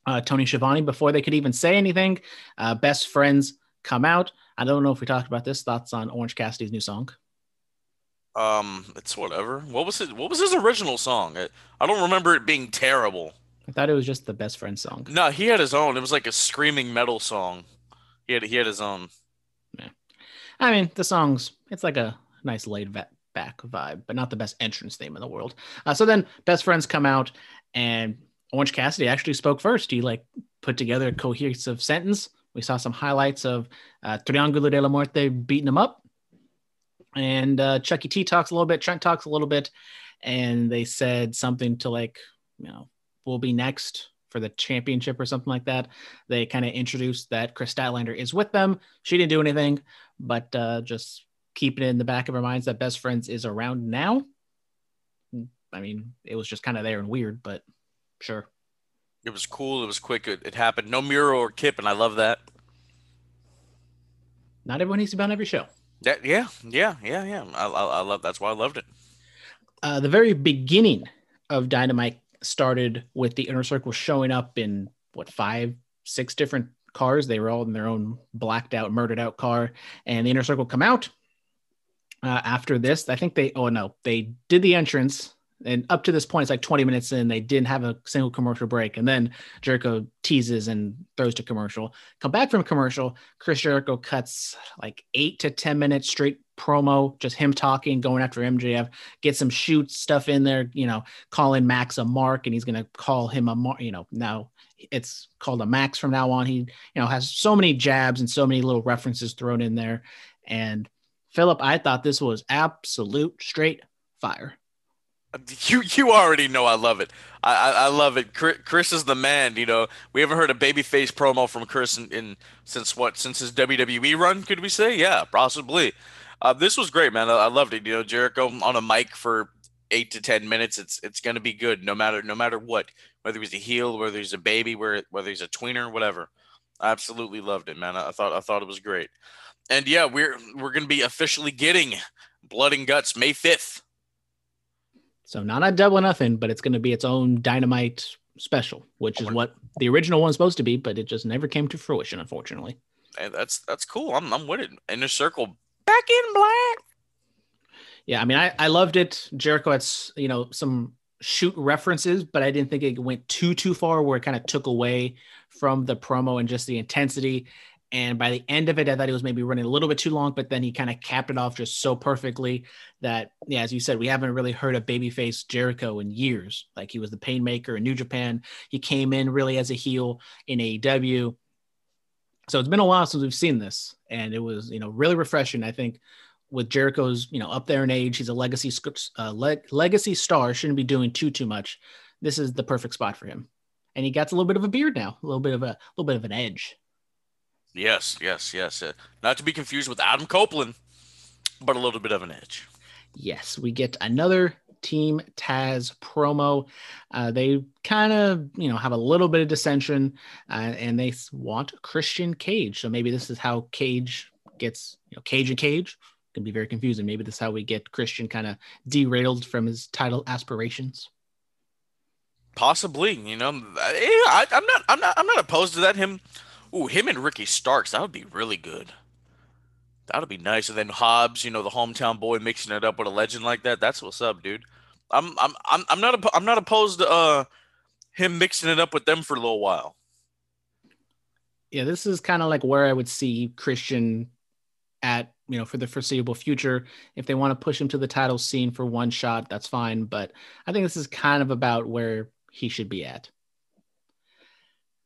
uh, Tony Schiavone before they could even say anything. Uh, best friends come out. I don't know if we talked about this. Thoughts on Orange Cassidy's new song? Um, it's whatever. What was it? What was his original song? I, I don't remember it being terrible. I thought it was just the best friend song. No, he had his own. It was like a screaming metal song. He had he had his own. Yeah. I mean, the songs, it's like a nice laid back vibe, but not the best entrance theme in the world. Uh, so then best friends come out and Orange Cassidy actually spoke first. He like put together a cohesive sentence. We saw some highlights of uh, Triángulo de la Muerte beating him up. And uh, Chucky T talks a little bit. Trent talks a little bit. And they said something to like, you know, will be next for the championship or something like that. They kind of introduced that Chris Statlander is with them. She didn't do anything, but uh, just keeping it in the back of her minds that Best Friends is around now. I mean, it was just kind of there and weird, but sure. It was cool. It was quick. It, it happened. No Miro or Kip, and I love that. Not everyone needs to be on every show. That, yeah, yeah, yeah, yeah. I, I, I love. That's why I loved it. Uh, the very beginning of Dynamite started with the Inner Circle showing up in what five, six different cars. They were all in their own blacked out, murdered out car, and the Inner Circle come out. Uh, after this, I think they oh no, they did the entrance, and up to this point, it's like twenty minutes in, they didn't have a single commercial break, and then Jericho teases and throws to commercial. Come back from commercial, Chris Jericho cuts like eight to ten minutes straight promo, just him talking, going after M J F, get some shoot stuff in there, you know, calling Max a mark, and he's going to call him a mark, you know, now it's called a Max from now on. He, you know, has so many jabs and so many little references thrown in there. And Philip, I thought this was absolute straight fire. You you already know I love it. I, I, I love it. Chris is the man, you know. We haven't heard a babyface promo from Chris in, in since what? Since his W W E run, could we say? Yeah, possibly. Uh, this was great, man. I, I loved it. You know, Jericho on a mic for eight to ten minutes. It's it's gonna be good, no matter no matter what. Whether he's a heel, whether he's a baby, whether whether he's a tweener, whatever. I absolutely loved it, man. I, I thought I thought it was great. And yeah, we're we're gonna be officially getting Blood and Guts May fifth. So not a double nothing, but it's gonna be its own Dynamite special, which is what the original one's supposed to be, but it just never came to fruition, unfortunately. Hey, that's that's cool. I'm I'm with it. Inner Circle. Back in black. Yeah, I mean, I, I loved it. Jericho had, you know, some shoot references, but I didn't think it went too, too far where it kind of took away from the promo and just the intensity. And by the end of it, I thought it was maybe running a little bit too long, but then he kind of capped it off just so perfectly that, yeah, as you said, we haven't really heard a babyface Jericho in years. Like he was the Pain Maker in New Japan. He came in really as a heel in A E W. So it's been a while since we've seen this, and it was, you know, really refreshing. I think with Jericho's, you know, up there in age, he's a legacy uh, le- legacy star, shouldn't be doing too, too much. This is the perfect spot for him. And he got a little bit of a beard now, a little bit of a little bit of an edge. Yes, yes, yes. Uh, not to be confused with Adam Copeland, but a little bit of an edge. Yes, we get another Team Taz promo. Uh, they kind of, you know, have a little bit of dissension uh, and they want Christian Cage. So maybe this is how Cage gets, you know, Cage and Cage can be very confusing. Maybe this is how we get Christian kind of derailed from his title aspirations. Possibly, you know, I, I'm not, I'm not, I'm not opposed to that. Him, ooh, him and Ricky Starks, that would be really good. That would be nice. And then Hobbs, you know, the hometown boy, mixing it up with a legend like that. That's what's up, dude. I'm I'm I'm not I'm not opposed to uh, him mixing it up with them for a little while. Yeah, this is kind of like where I would see Christian at, you know, for the foreseeable future. If they want to push him to the title scene for one shot, that's fine. But I think this is kind of about where he should be at.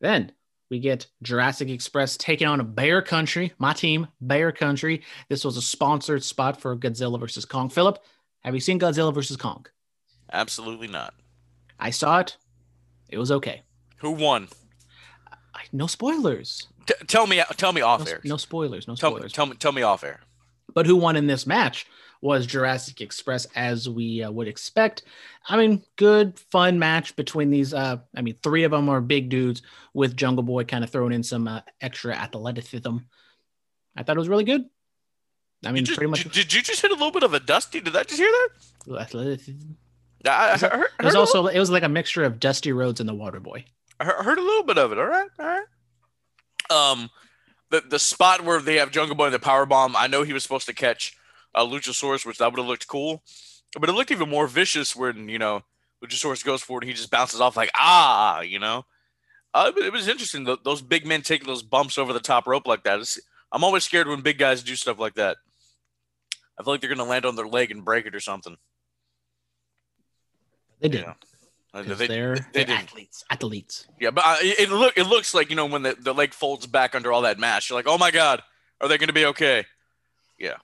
Then we get Jurassic Express taking on a Bear Country, my team, Bear Country. This was a sponsored spot for Godzilla versus Kong. Philip, have you seen Godzilla versus Kong? Absolutely not. I saw it. It was okay. Who won? I, no spoilers. T- tell me, tell me off no, air. No spoilers. No spoilers. Tell, tell me, tell me off air. But who won in this match was Jurassic Express, as we uh, would expect. I mean, good, fun match between these. Uh, I mean, three of them are big dudes with Jungle Boy kind of throwing in some uh, extra athleticism. I thought it was really good. I mean, just, pretty much. Did you just hit a little bit of a dusty? Did I just hear that? Athleticism. I heard, heard it was also it was like a mixture of Dusty Rhodes and the Water Boy. I heard a little bit of it. All right, all right. Um, the the spot where they have Jungle Boy and the power bomb. I know he was supposed to catch uh, Luchasaurus, which that would have looked cool, but it looked even more vicious when you know Luchasaurus goes for it and he just bounces off like ah, you know. Uh, it was interesting. Th- those big men taking those bumps over the top rope like that. It's, I'm always scared when big guys do stuff like that. I feel like they're gonna land on their leg and break it or something. They did. Yeah. They, they're they, they athletes. Athletes. Yeah, but uh, it, it look it looks like, you know, when the, the leg folds back under all that mash, you're like, oh my God, are they going to be okay? Yeah.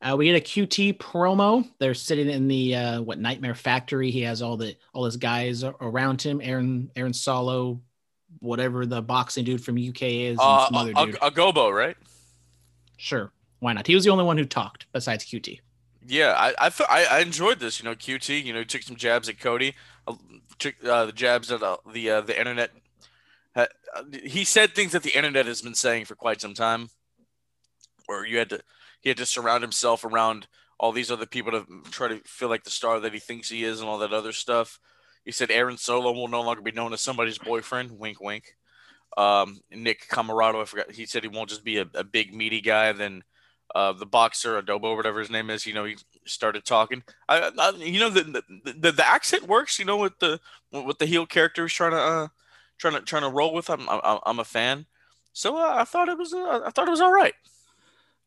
Uh, we get a Q T promo. They're sitting in the uh, what Nightmare Factory. He has all the all his guys around him. Aaron Aaron Solo, whatever the boxing dude from U K is, and uh, some other a, dude. A, a Gobo, right? Sure, why not? He was the only one who talked besides Q T. Yeah, I, I I enjoyed this. You know, Q T, you know, took some jabs at Cody, uh, took uh, the jabs at uh, the uh, the internet. Uh, he said things that the internet has been saying for quite some time, where you had to he had to surround himself around all these other people to try to feel like the star that he thinks he is and all that other stuff. He said Aaron Solo will no longer be known as somebody's boyfriend. Wink, wink. Um, Nick Camarado, I forgot. He said he won't just be a, a big meaty guy. Then. Uh, the boxer, Adobo, whatever his name is, you know, he started talking. I, I you know, the, the the the accent works. You know, with the with the heel character he's trying to uh, trying to trying to roll with. I'm I'm, I'm a fan, so uh, I thought it was uh, I thought it was all right.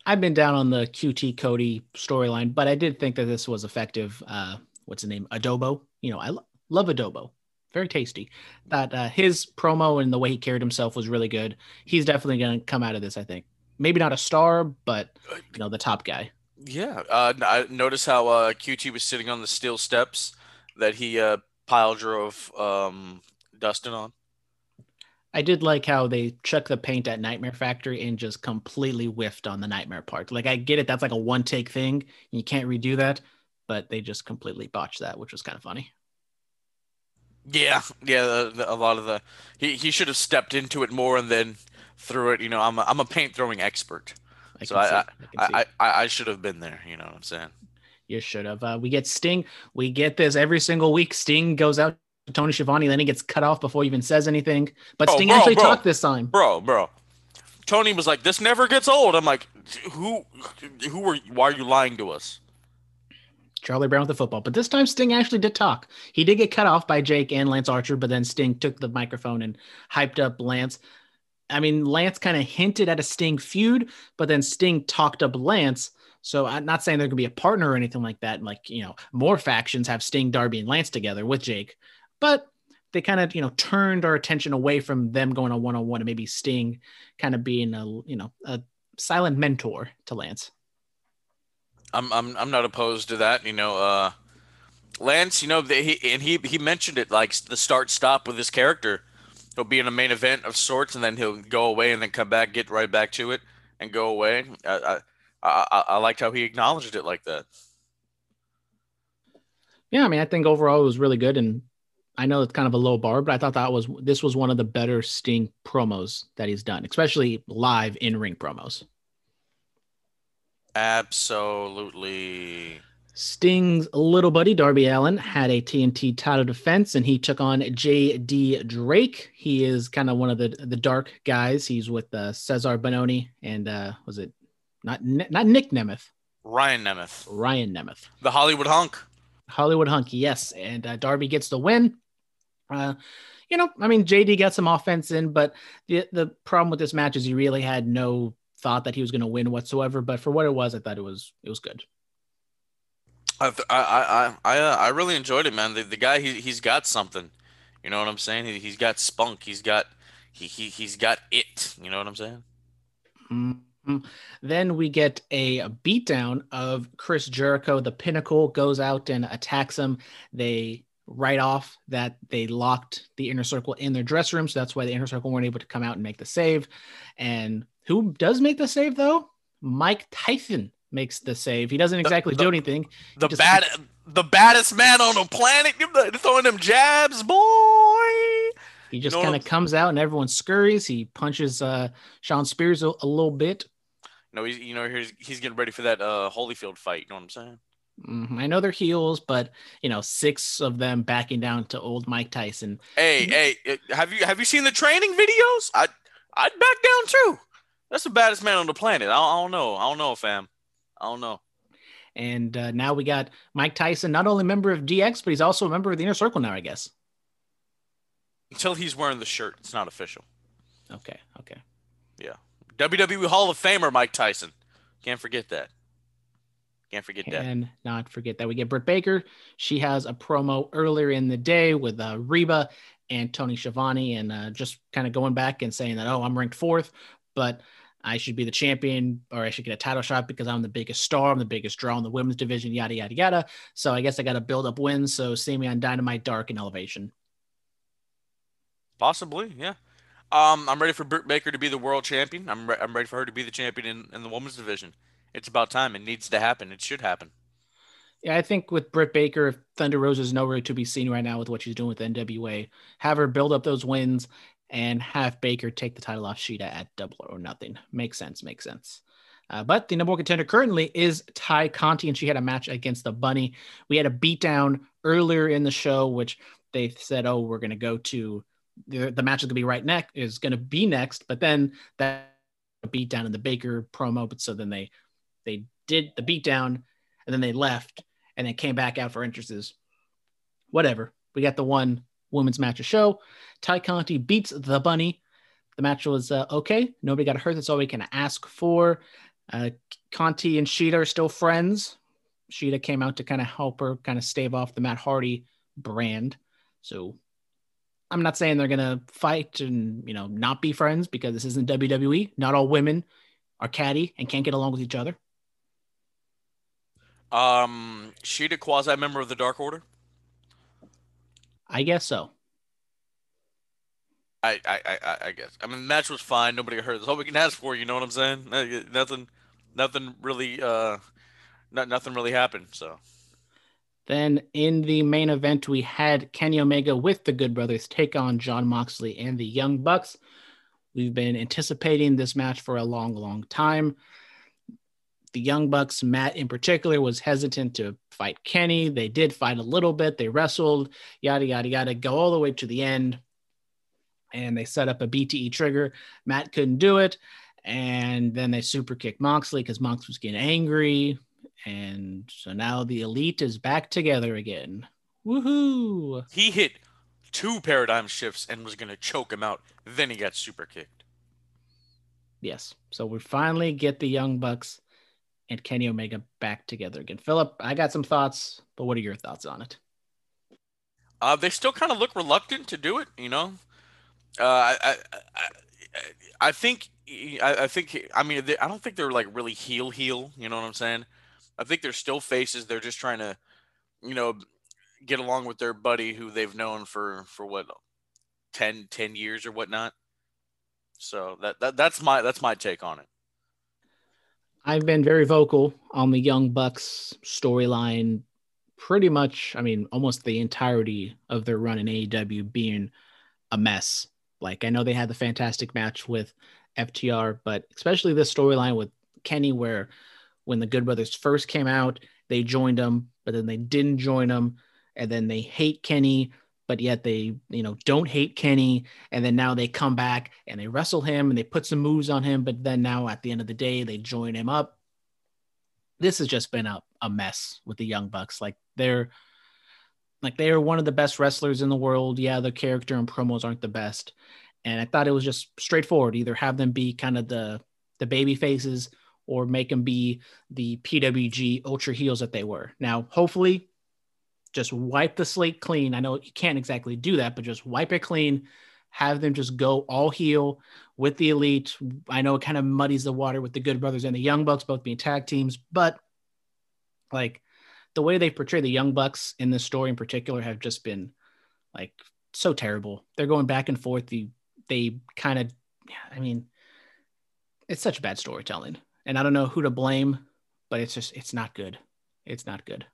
I've been down on the Q T Cody storyline, but I did think that this was effective. Uh, what's his name? Adobo. You know, I lo- love Adobo. Very tasty. That uh, his promo and the way he carried himself was really good. He's definitely going to come out of this, I think. Maybe not a star, but, you know, the top guy. Yeah. Uh, I noticed how uh, Q T was sitting on the steel steps that he uh, pile drove um, Dustin on. I did like how they chucked the paint at Nightmare Factory and just completely whiffed on the Nightmare part. Like, I get it. That's like a one-take thing. You can't redo that. But they just completely botched that, which was kind of funny. Yeah. Yeah, the, the, a lot of the – he he should have stepped into it more and then – through it, you know, I'm a, I'm a paint throwing expert, I so I I, I, I I should have been there. You know what I'm saying? You should have. Uh, we get Sting. We get this every single week. Sting goes out to Tony Schiavone, then he gets cut off before he even says anything. But oh, Sting bro, actually bro. talked this time. Bro, bro. Tony was like, "This never gets old." I'm like, "Who, who were? Why are you lying to us?" Charlie Brown with the football. But this time, Sting actually did talk. He did get cut off by Jake and Lance Archer, but then Sting took the microphone and hyped up Lance. I mean, Lance kind of hinted at a Sting feud, but then Sting talked up Lance. So I'm not saying they're going to be a partner or anything like that. Like, you know, more factions have Sting, Darby, and Lance together with Jake. But they kind of, you know, turned our attention away from them going on one-on-one and maybe Sting kind of being a, you know, a silent mentor to Lance. I'm I'm I'm not opposed to that. You know, uh, Lance, you know, they, he, and he, he mentioned it, like the start-stop with his character. He'll be in a main event of sorts, and then he'll go away and then come back, get right back to it, and go away. I I, I, I liked how he acknowledged it like that. Yeah, I mean, I think overall it was really good, and I know it's kind of a low bar, but I thought that was this was one of the better Sting promos that he's done, especially live in-ring promos. Absolutely. Sting's little buddy, Darby Allin, had a T N T title defense, and he took on J D Drake. He is kind of one of the, the dark guys. He's with uh, Cesar Bononi and uh, was it not not Nick Nemeth? Ryan Nemeth. Ryan Nemeth. The Hollywood Hunk. Hollywood Hunk, yes. And uh, Darby gets the win. Uh, you know, I mean, J D got some offense in, but the the problem with this match is you really had no thought that he was going to win whatsoever. But for what it was, I thought it was it was good. I I I I, uh, I really enjoyed it, man. The the guy he he's got something. You know what I'm saying? He he's got spunk. He's got he he he's got it. You know what I'm saying? Mm-hmm. Then we get a beatdown of Chris Jericho. The Pinnacle goes out and attacks him. They write off that they locked the Inner Circle in their dress room, so that's why the Inner Circle weren't able to come out and make the save. And who does make the save though? Mike Tyson makes the save. He doesn't exactly the, the, do anything. The bad, makes... the baddest man on the planet. You're throwing them jabs, boy. He just you know kind of comes out and everyone scurries. He punches uh, Sean Spears a, a little bit. No, he's you know he's he's getting ready for that uh, Holyfield fight. You know what I'm saying? I know they're heels, but you know, six of them backing down to old Mike Tyson. Hey, hey, have you have you seen the training videos? I I'd back down too. That's the baddest man on the planet. I, I don't know. I don't know, fam. I don't know. And uh, now we got Mike Tyson, not only member of D X, but he's also a member of the Inner Circle now, I guess. Until he's wearing the shirt, it's not official. Okay. Okay. Yeah. W W E Hall of Famer Mike Tyson. Can't forget that. Can't forget Can that. And not forget that. We get Britt Baker. She has a promo earlier in the day with uh, Reba and Tony Schiavone, and uh, just kind of going back and saying that, oh, I'm ranked fourth, but I should be the champion, or I should get a title shot because I'm the biggest star. I'm the biggest draw in the women's division, yada, yada, yada. So I guess I got to build up wins. So see me on Dynamite, Dark, and Elevation. Possibly, yeah. Um, I'm ready for Britt Baker to be the world champion. I'm, re- I'm ready for her to be the champion in, in the women's division. It's about time. It needs to happen. It should happen. Yeah, I think with Britt Baker, Thunder Rose is nowhere to be seen right now with what she's doing with the N W A. Have her build up those wins and have Baker take the title off Shida at Double or Nothing. Makes sense. Makes sense. Uh, but the number one contender currently is Ty Conti, and she had a match against the Bunny. We had a beatdown earlier in the show, which they said, oh, we're going to go to the, the match is going to be right next is going to be next. But then that beatdown in the Baker promo. But so then they, They did the beatdown, and then they left, and then came back out for entrances. Whatever. We got the one women's match of show. Ty Conti beats the Bunny. The match was uh, okay. Nobody got hurt. That's all we can ask for. Uh, Conti and Shida are still friends. Shida came out to kind of help her kind of stave off the Matt Hardy brand. So I'm not saying they're going to fight and, you know, not be friends, because this isn't W W E. Not all women are catty and can't get along with each other. Um, Shida quasi member of the Dark Order. I guess so. I, I, I, I guess. I mean, the match was fine. Nobody got hurt. That's all we can ask for. You know what I'm saying? Nothing, nothing really, uh, not, nothing really happened. So then in the main event, we had Kenny Omega with the Good Brothers take on John Moxley and the Young Bucks. We've been anticipating this match for a long, long time. The Young Bucks, Matt in particular, was hesitant to fight Kenny. They did fight a little bit. They wrestled, yada, yada, yada, go all the way to the end. And they set up a B T E trigger. Matt couldn't do it. And then they super kicked Moxley because Mox was getting angry. And so now the Elite is back together again. Woohoo! He hit two paradigm shifts and was going to choke him out. Then he got super kicked. Yes. So we finally get the Young Bucks and Kenny Omega back together again. Philip, I got some thoughts, but what are your thoughts on it? Uh, they still kind of look reluctant to do it, you know? Uh, I, I, I, I think, I, I think, I mean, they, I don't think they're like really heel heel. You know what I'm saying? I think they're still faces. They're just trying to, you know, get along with their buddy who they've known for, for what, ten, ten years or whatnot. So that, that that's my, that's my take on it. I've been very vocal on the Young Bucks storyline pretty much. I mean, almost the entirety of their run in A E W being a mess. Like, I know they had the fantastic match with F T R, but especially this storyline with Kenny, where when the Good Brothers first came out, they joined them, but then they didn't join them. And then they hate Kenny, but yet they, you know, don't hate Kenny. And then now they come back and they wrestle him and they put some moves on him. But then now at the end of the day, they join him up. This has just been a, a mess with the Young Bucks. Like, they're Like, they are one of the best wrestlers in the world. Yeah, their character and promos aren't the best. And I thought it was just straightforward. Either have them be kind of the the baby faces or make them be the P W G ultra heels that they were. Now, hopefully, just wipe the slate clean. I know you can't exactly do that, but just wipe it clean. Have them just go all heel with the Elite. I know it kind of muddies the water with the Good Brothers and the Young Bucks both being tag teams, but like the way they portray the Young Bucks in this story in particular have just been like so terrible. They're going back and forth. The, they kind of, I mean, it's such bad storytelling, and I don't know who to blame, but it's just, it's not good. It's not good.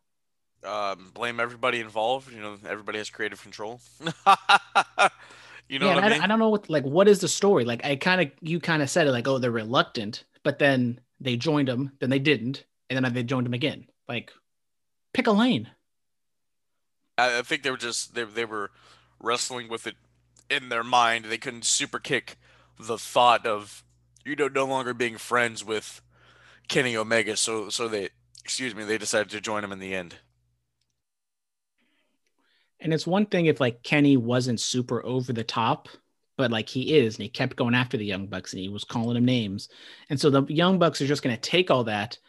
Um, blame everybody involved. You know, everybody has creative control. You know yeah, what I mean? I don't know what, like, what is the story? Like, I kind of, you kind of said it like, oh, they're reluctant, but then they joined them, then they didn't, and then they joined them again. Like, pick a lane. I, I think they were just, they, they were wrestling with it in their mind. They couldn't super kick the thought of, you know, no longer being friends with Kenny Omega. So, so they, excuse me, they decided to join him in the end. And it's one thing if like Kenny wasn't super over the top, but like he is, and he kept going after the Young Bucks and he was calling them names. And so the Young Bucks are just going to take all that,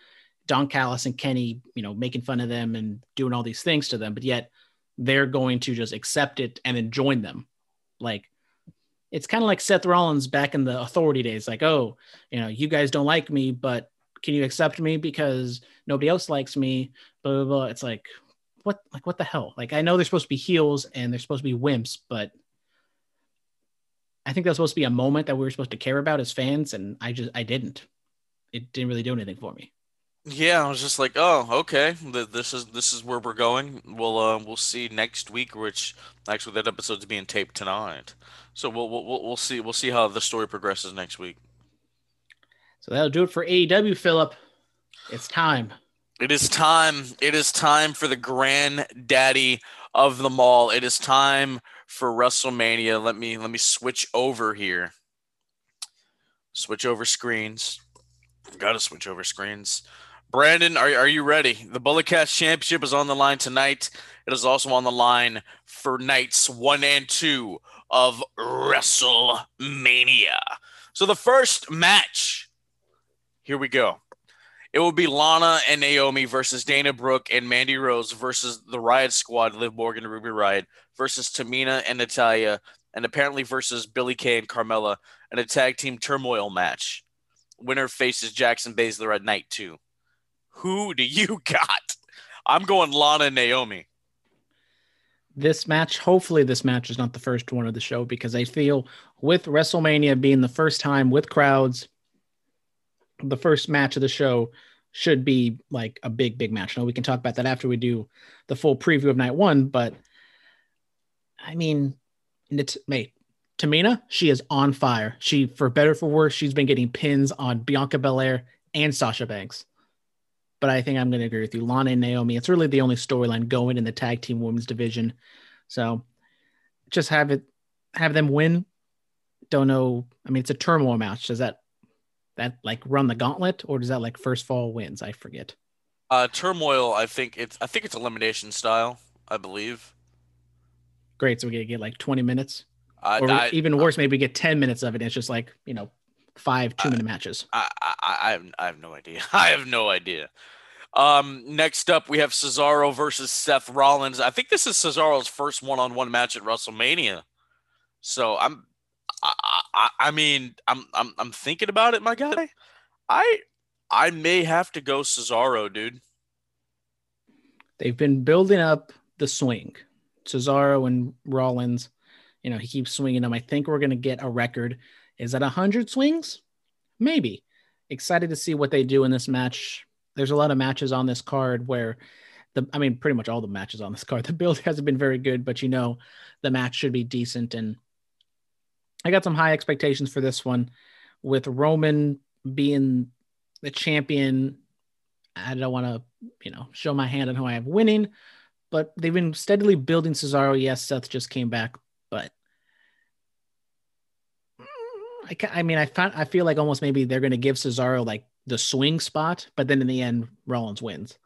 Don Callis and Kenny, you know, making fun of them and doing all these things to them, but yet they're going to just accept it and then join them. Like, it's kind of like Seth Rollins back in the Authority days. Like, oh, you know, you guys don't like me, but can you accept me because nobody else likes me? Blah, blah, blah. It's like, What like what the hell? Like, I know they're supposed to be heels and they're supposed to be wimps, but I think that's supposed to be a moment that we were supposed to care about as fans, and I just I didn't. It didn't really do anything for me. Yeah, I was just like, oh, okay, this is this is where we're going. We'll uh, we'll see next week, which actually that episode's being taped tonight, so we'll we'll we'll see we'll see how the story progresses next week. So that'll do it for A E W, Phillip. It's time. It is time. It is time for the granddaddy of them all. It is time for WrestleMania. Let me let me switch over here. Switch over screens. Gotta switch over screens. Brandon, are are you ready? The Bullet Cast Championship is on the line tonight. It is also on the line for nights one and two of WrestleMania. So the first match. Here we go. It will be Lana and Naomi versus Dana Brooke and Mandy Rose versus the Riot Squad, Liv Morgan and Ruby Riott, versus Tamina and Natalya, and apparently versus Billie Kay and Carmella in a tag team turmoil match. Winner faces Jackson Baszler at night two. Who do you got? I'm going Lana and Naomi. This match, hopefully this match is not the first one of the show, because I feel with WrestleMania being the first time with crowds, the first match of the show should be like a big, big match. Now we can talk about that after we do the full preview of night one, but I mean, it's, mate, Tamina, she is on fire. She, for better, for worse, she's been getting pins on Bianca Belair and Sasha Banks. But I think I'm going to agree with you. Lana and Naomi, it's really the only storyline going in the tag team women's division. So just have it, have them win. Don't know. I mean, it's a turmoil match. Does that, that like run the gauntlet, or does that like first fall wins? I forget. Uh, turmoil. I think it's, I think it's elimination style, I believe. Great. So we get to get like twenty minutes uh, or I, even worse. I, maybe we get ten minutes of it. It's just like, you know, five, two I, minute matches. I, I, I, I have no idea. I have no idea. Um, next up we have Cesaro versus Seth Rollins. I think this is Cesaro's first one-on-one match at WrestleMania. So I'm, I, I, I mean, I'm I'm I'm thinking about it, my guy. I I may have to go Cesaro, dude. They've been building up the swing, Cesaro and Rollins. You know, he keeps swinging them. I think we're gonna get a record. Is that a hundred swings? Maybe. Excited to see what they do in this match. There's a lot of matches on this card where the I mean, pretty much all the matches on this card. The build hasn't been very good, but you know, the match should be decent, and I got some high expectations for this one with Roman being the champion. I don't want to, you know, show my hand on who I have winning, but they've been steadily building Cesaro. Yes, Seth just came back, but I, I mean, I found, I feel like almost maybe they're going to give Cesaro like the swing spot, but then in the end, Rollins wins.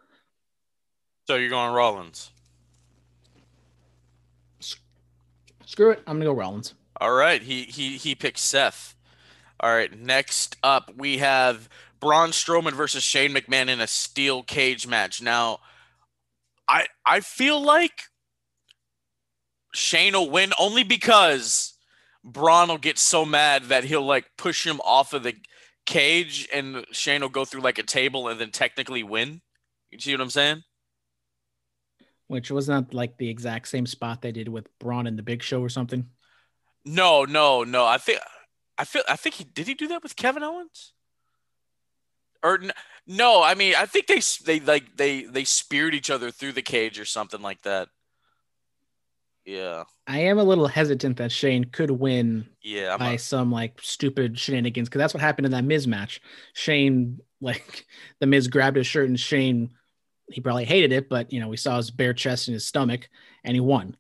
So you're going Rollins? Screw it. I'm going to go Rollins. All right. He he he picks Seth. All right. Next up, we have Braun Strowman versus Shane McMahon in a steel cage match. Now, I I feel like Shane will win only because Braun will get so mad that he'll, like, push him off of the cage and Shane will go through, like, a table and then technically win. You see what I'm saying? Which was not, like, the exact same spot they did with Braun and the Big Show or something. No, no, no. I think I feel I think he did he do that with Kevin Owens? Or no, I mean, I think they they like they they speared each other through the cage or something like that. Yeah. I am a little hesitant that Shane could win yeah, by a... some like stupid shenanigans, because that's what happened in that Miz match. Shane, like, the Miz grabbed his shirt and Shane, he probably hated it, but, you know, we saw his bare chest and his stomach and he won.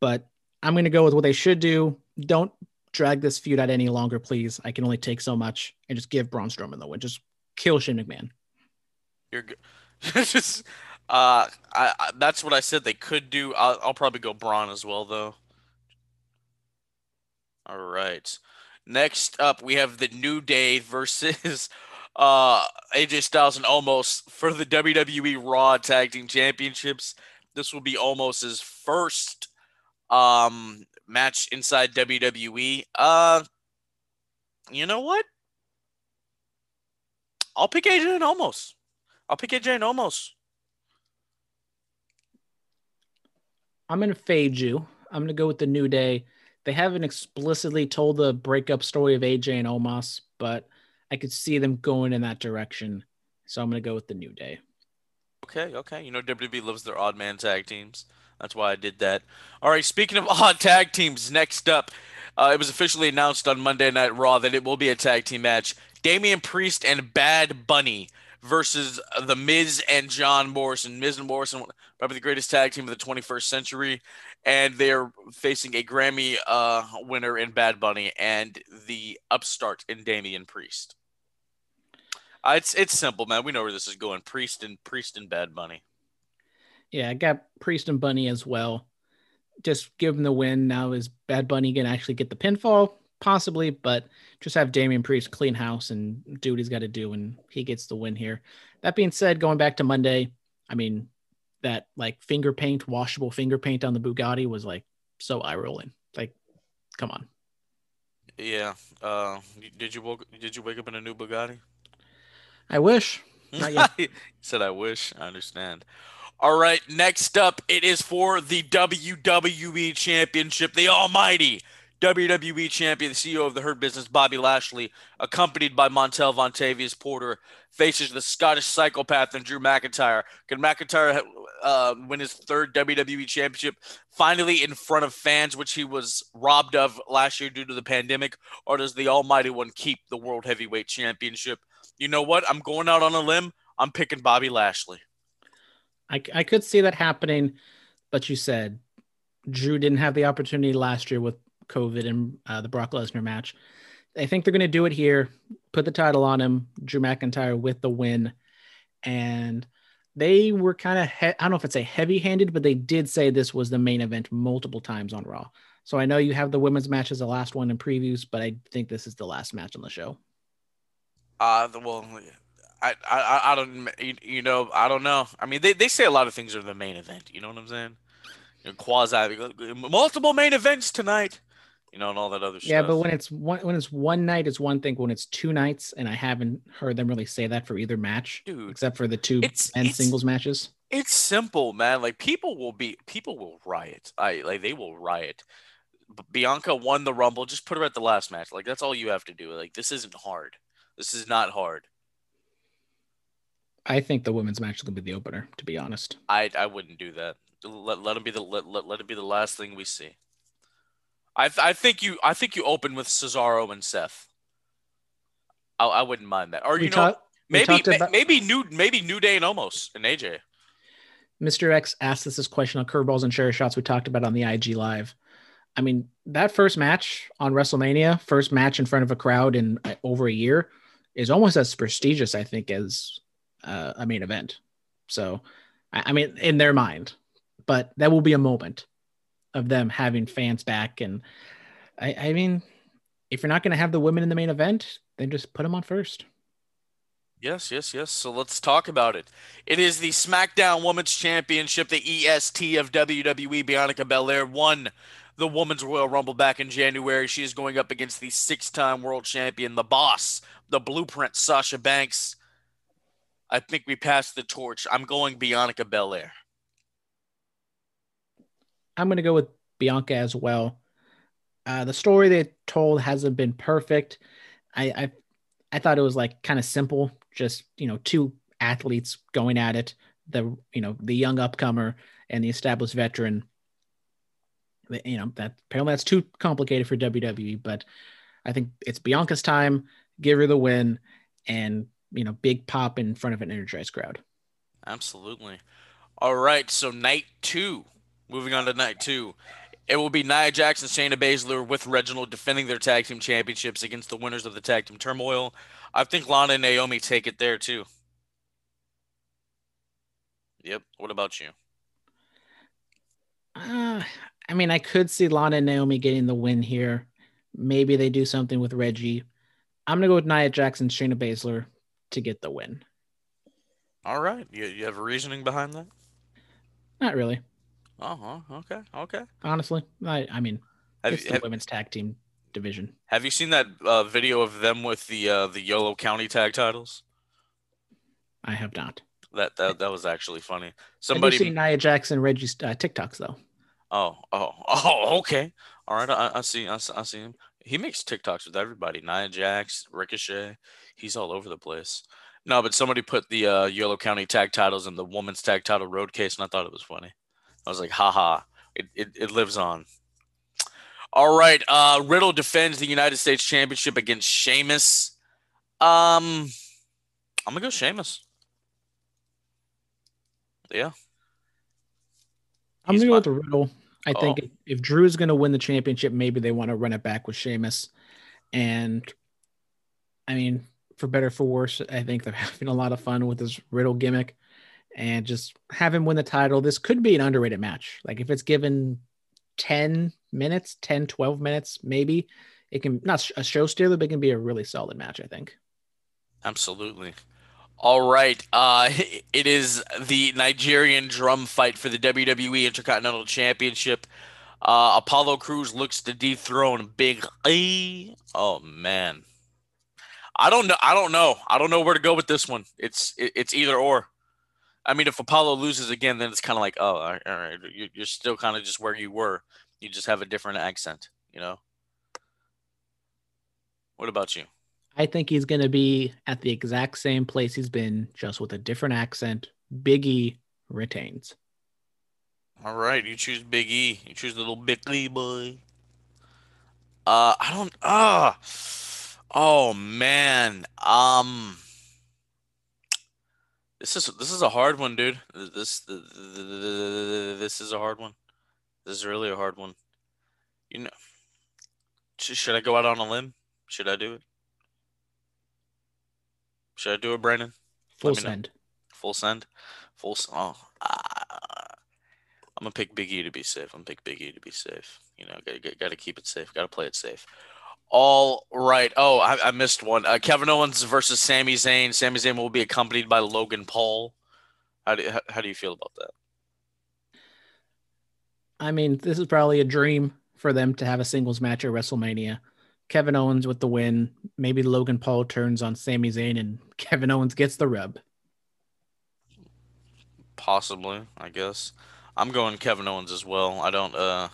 But I'm going to go with what they should do. Don't drag this feud out any longer, please. I can only take so much, and just give Braun Strowman the win. Just kill Shane McMahon. You're good. just... Uh, I, I that's what I said they could do. I'll, I'll probably go Braun as well, though. All right. Next up, we have the New Day versus uh, A J Styles and Omos for the W W E Raw Tag Team Championships. This will be Omos's first um, match inside W W E. Uh, you know what? I'll pick A J and Omos. I'll pick A J and Omos. I'm going to fade you. I'm going to go with the New Day. They haven't explicitly told the breakup story of A J and Omos, but I could see them going in that direction. So I'm going to go with the New Day. Okay, okay. You know, W W E loves their odd man tag teams. That's why I did that. All right, speaking of odd tag teams, next up, uh, it was officially announced on Monday Night Raw that it will be a tag team match. Damian Priest and Bad Bunny versus The Miz and John Morrison. Miz and Morrison, probably the greatest tag team of the twenty-first century. And they're facing a Grammy uh, winner in Bad Bunny and the upstart in Damian Priest. Uh, it's it's simple, man. We know where this is going. Priest and Priest and Bad Bunny. Yeah, I got Priest and Bunny as well. Just give him the win. Now, is Bad Bunny going to actually get the pinfall? Possibly, but just have Damian Priest clean house and do what he's got to do, and he gets the win here. That being said, going back to Monday, I mean, that like finger paint, washable finger paint on the Bugatti was like so eye rolling. Like, come on. Yeah. Uh, did you woke, Did you wake up in a new Bugatti? I wish. Not yet. He said, "I wish." I understand. All right. Next up, it is for the W W E Championship, the Almighty W W E Champion, the C E O of the Hurt Business, Bobby Lashley, accompanied by Montel Vontavious Porter, faces the Scottish psychopath and Drew McIntyre. Can McIntyre uh, win his third W W E Championship, finally in front of fans, which he was robbed of last year due to the pandemic? Or does the Almighty One keep the World Heavyweight Championship? You know what? I'm going out on a limb. I'm picking Bobby Lashley. I, I could see that happening, but you said Drew didn't have the opportunity last year with COVID and uh, the Brock Lesnar match. I think they're going to do it here. Put the title on him, Drew McIntyre with the win. And they were kind of, he- I don't know if it's a heavy handed, but they did say this was the main event multiple times on Raw. So I know you have the women's match as the last one in previews, but I think this is the last match on the show. Uh, well, I, I, I don't, you know, I don't know. I mean, they, they say a lot of things are the main event. You know what I'm saying? You know, quasi multiple main events tonight. You know, and all that other yeah, stuff. Yeah, but when it's one when it's one night, it's one thing. When it's two nights, and I haven't heard them really say that for either match, dude, except for the two it's, men's it's, singles matches. It's simple, man. Like, people will be people will riot. I like they will riot. But Bianca won the Rumble. Just put her at the last match. Like, that's all you have to do. Like, this isn't hard. This is not hard. I think the women's match is gonna be the opener. To be honest, I I wouldn't do that. Let let it be the let let, let it be the last thing we see. I th- I think you I think you open with Cesaro and Seth. I, I wouldn't mind that. Or we you know talk, maybe ma- about- maybe new maybe New Day and Omos and A J. Mister X asked us this question on Curveballs and Chair Shots we talked about on the I G Live. I mean, that first match on WrestleMania, first match in front of a crowd in uh, over a year, is almost as prestigious, I think, as uh, a main event. So, I, I mean, in their mind, but that will be a moment. of them having fans back. And I, I mean, if you're not going to have the women in the main event, then just put them on first. Yes, yes, yes. So let's talk about it. It is the SmackDown Women's Championship, the E S T of W W E. Bianca Belair won the Women's Royal Rumble back in January. She is going up against the six-time world champion, the boss, the blueprint, Sasha Banks. I think we passed the torch. I'm going Bianca Belair. I'm going to go with Bianca as well. Uh, the story they told hasn't been perfect. I, I, I thought it was like kind of simple. Just, you know, two athletes going at it, the, you know, the young upcomer and the established veteran. You know, that apparently that's too complicated for W W E, but I think it's Bianca's time. Give her the win and, you know, big pop in front of an energized crowd. Absolutely. All right. So night two, moving on to night two, it will be Nia Jackson, Shayna Baszler with Reginald defending their tag team championships against the winners of the tag team turmoil. I think Lana and Naomi take it there too. Yep. What about you? Uh, I mean, I could see Lana and Naomi getting the win here. Maybe they do something with Reggie. I'm going to go with Nia Jackson, Shayna Baszler to get the win. All right. You, you have a reasoning behind that? Not really. Uh-huh. Okay. Okay. Honestly, I, I mean, have, it's the have, women's tag team division. Have you seen that uh, video of them with the uh, the Yolo County tag titles? I have not. That that, that was actually funny. Somebody seen Nia Jackson, Reggie's uh, TikToks though. Oh, oh, oh. Okay. All right. I, I see. I, I see him. He makes TikToks with everybody. Nia Jax, Ricochet. He's all over the place. No, but somebody put the uh, Yolo County tag titles in the women's tag title road case, and I thought it was funny. I was like, haha, it, it, it lives on. All right. Uh, Riddle defends the United States Championship against Sheamus. Um, I'm going to go Sheamus. Yeah. I'm going to go with the Riddle. I oh. think if, if Drew is going to win the championship, maybe they want to run it back with Sheamus. And, I mean, for better or for worse, I think they're having a lot of fun with this Riddle gimmick. And just have him win the title. This could be an underrated match. Like if it's given ten minutes, ten, twelve minutes, maybe it can not a show stealer, but it can be a really solid match, I think. Absolutely. All right. Uh, it is the Nigerian drum fight for the W W E Intercontinental Championship. Uh, Apollo Crews looks to dethrone Big E. Oh man. I don't know. I don't know. I don't know where to go with this one. It's, it, it's either or. I mean, if Apollo loses again, then it's kind of like, oh, all right, you're still kind of just where you were. You just have a different accent, you know? What about you? I think he's going to be at the exact same place he's been, just with a different accent. Big E retains. All right, you choose Big E. You choose the little Big E boy. Uh, I don't, ah, uh, oh, man, um... This is this is a hard one, dude. This this is a hard one. This is really a hard one. You know, should I go out on a limb? Should I do it? Should I do it, Brandon? Full send. Full send. Full send. Oh, ah. I'm gonna pick Big E to be safe. I'm gonna pick Big E to be safe. You know, gotta gotta keep it safe. Gotta play it safe. All right. Oh, I, I missed one. Uh, Kevin Owens versus Sami Zayn. Sami Zayn will be accompanied by Logan Paul. How do, how, how do you feel about that? I mean, this is probably a dream for them to have a singles match at WrestleMania. Kevin Owens with the win. Maybe Logan Paul turns on Sami Zayn and Kevin Owens gets the rub. Possibly, I guess. I'm going Kevin Owens as well. I don't... Uh...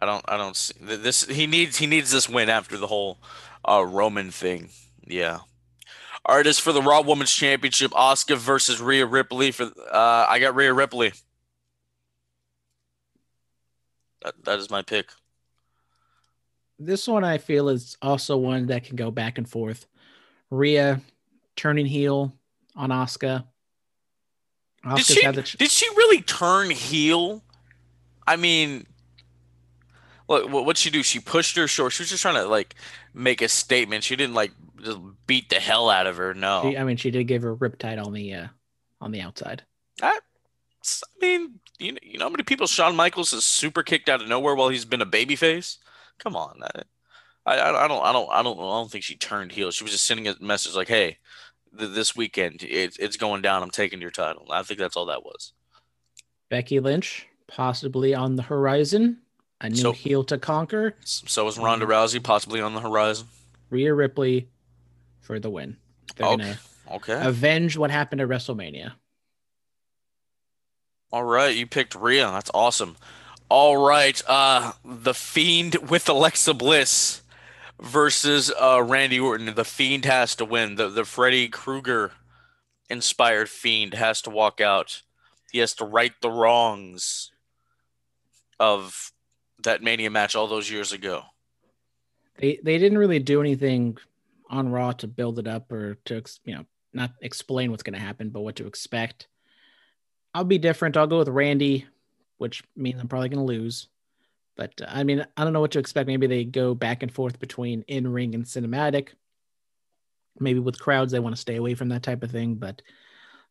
I don't. I don't see this. He needs. He needs this win after the whole uh, Roman thing. Yeah. All right. As for the Raw Women's Championship, Asuka versus Rhea Ripley. For uh, I got Rhea Ripley. That that is my pick. This one I feel is also one that can go back and forth. Rhea turning heel on Asuka. Did she, ch- did she really turn heel? I mean. What'd she do? She pushed her short. She was just trying to, like, make a statement. She didn't, like, just beat the hell out of her. No. She, I mean, she did give her riptide on the uh, on the outside. I, I mean, you know, you know how many people Shawn Michaels has super kicked out of nowhere while he's been a babyface? Come on. I, I, I don't, I don't, I don't, I don't think she turned heel. She was just sending a message like, hey, th- this weekend it, it's going down. I'm taking your title. I think that's all that was. Becky Lynch, possibly on the horizon. A new so, heel to conquer. So is Ronda Rousey possibly on the horizon. Rhea Ripley for the win. They're okay. Gonna okay. avenge what happened at WrestleMania. All right, you picked Rhea. That's awesome. All right, uh, The Fiend with Alexa Bliss versus uh, Randy Orton. The Fiend has to win. The the Freddy Krueger-inspired Fiend has to walk out. He has to right the wrongs of that Mania match all those years ago. They they didn't really do anything on Raw to build it up or to, you know, not explain what's going to happen, but what to expect. I'll be different. I'll go with Randy, which means I'm probably going to lose. But, uh, I mean, I don't know what to expect. Maybe they go back and forth between in-ring and cinematic. Maybe with crowds, they want to stay away from that type of thing. But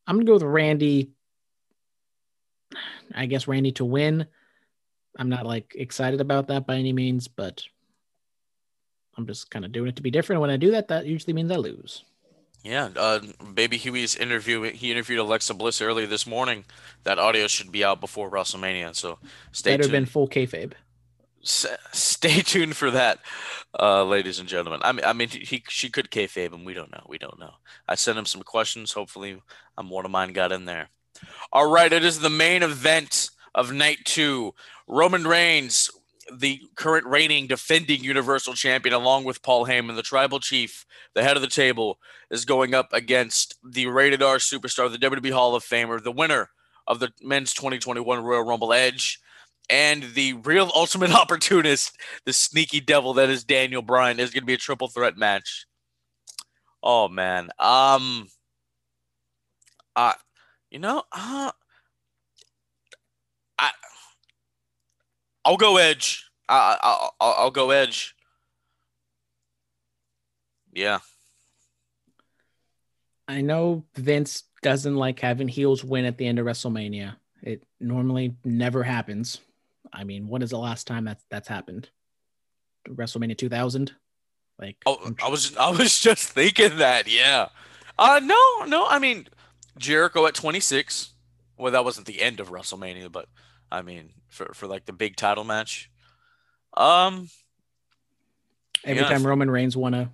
I'm going to go with Randy. I guess Randy to win. I'm not, like, excited about that by any means, but I'm just kind of doing it to be different. When I do that, that usually means I lose. Yeah, uh, Baby Huey's interview, he interviewed Alexa Bliss earlier this morning. That audio should be out before WrestleMania, so stay That'd tuned. That would have been full kayfabe. S- stay tuned for that, uh, ladies and gentlemen. I mean, I mean, he she could kayfabe, and we don't know. We don't know. I sent him some questions. Hopefully, um, one of mine got in there. All right, it is the main event of night two. Roman Reigns, the current reigning defending Universal Champion, along with Paul Heyman, the Tribal Chief, the head of the table, is going up against the Rated R Superstar, the W W E Hall of Famer, the winner of the Men's twenty twenty-one Royal Rumble, Edge, and the real ultimate opportunist, the sneaky devil that is Daniel Bryan. Is going to be a triple threat match. Oh man, um, I, you know, uh, I. I'll go Edge. I, I, I'll, I'll go Edge. Yeah. I know Vince doesn't like having heels win at the end of WrestleMania. It normally never happens. I mean, when is the last time that that's happened? WrestleMania two thousand? Like, oh, I was I was just thinking that. Yeah. Uh no, no. I mean, Jericho at twenty-six. Well, that wasn't the end of WrestleMania, but I mean, for, for like the big title match. Um, every yeah. time Roman Reigns won a,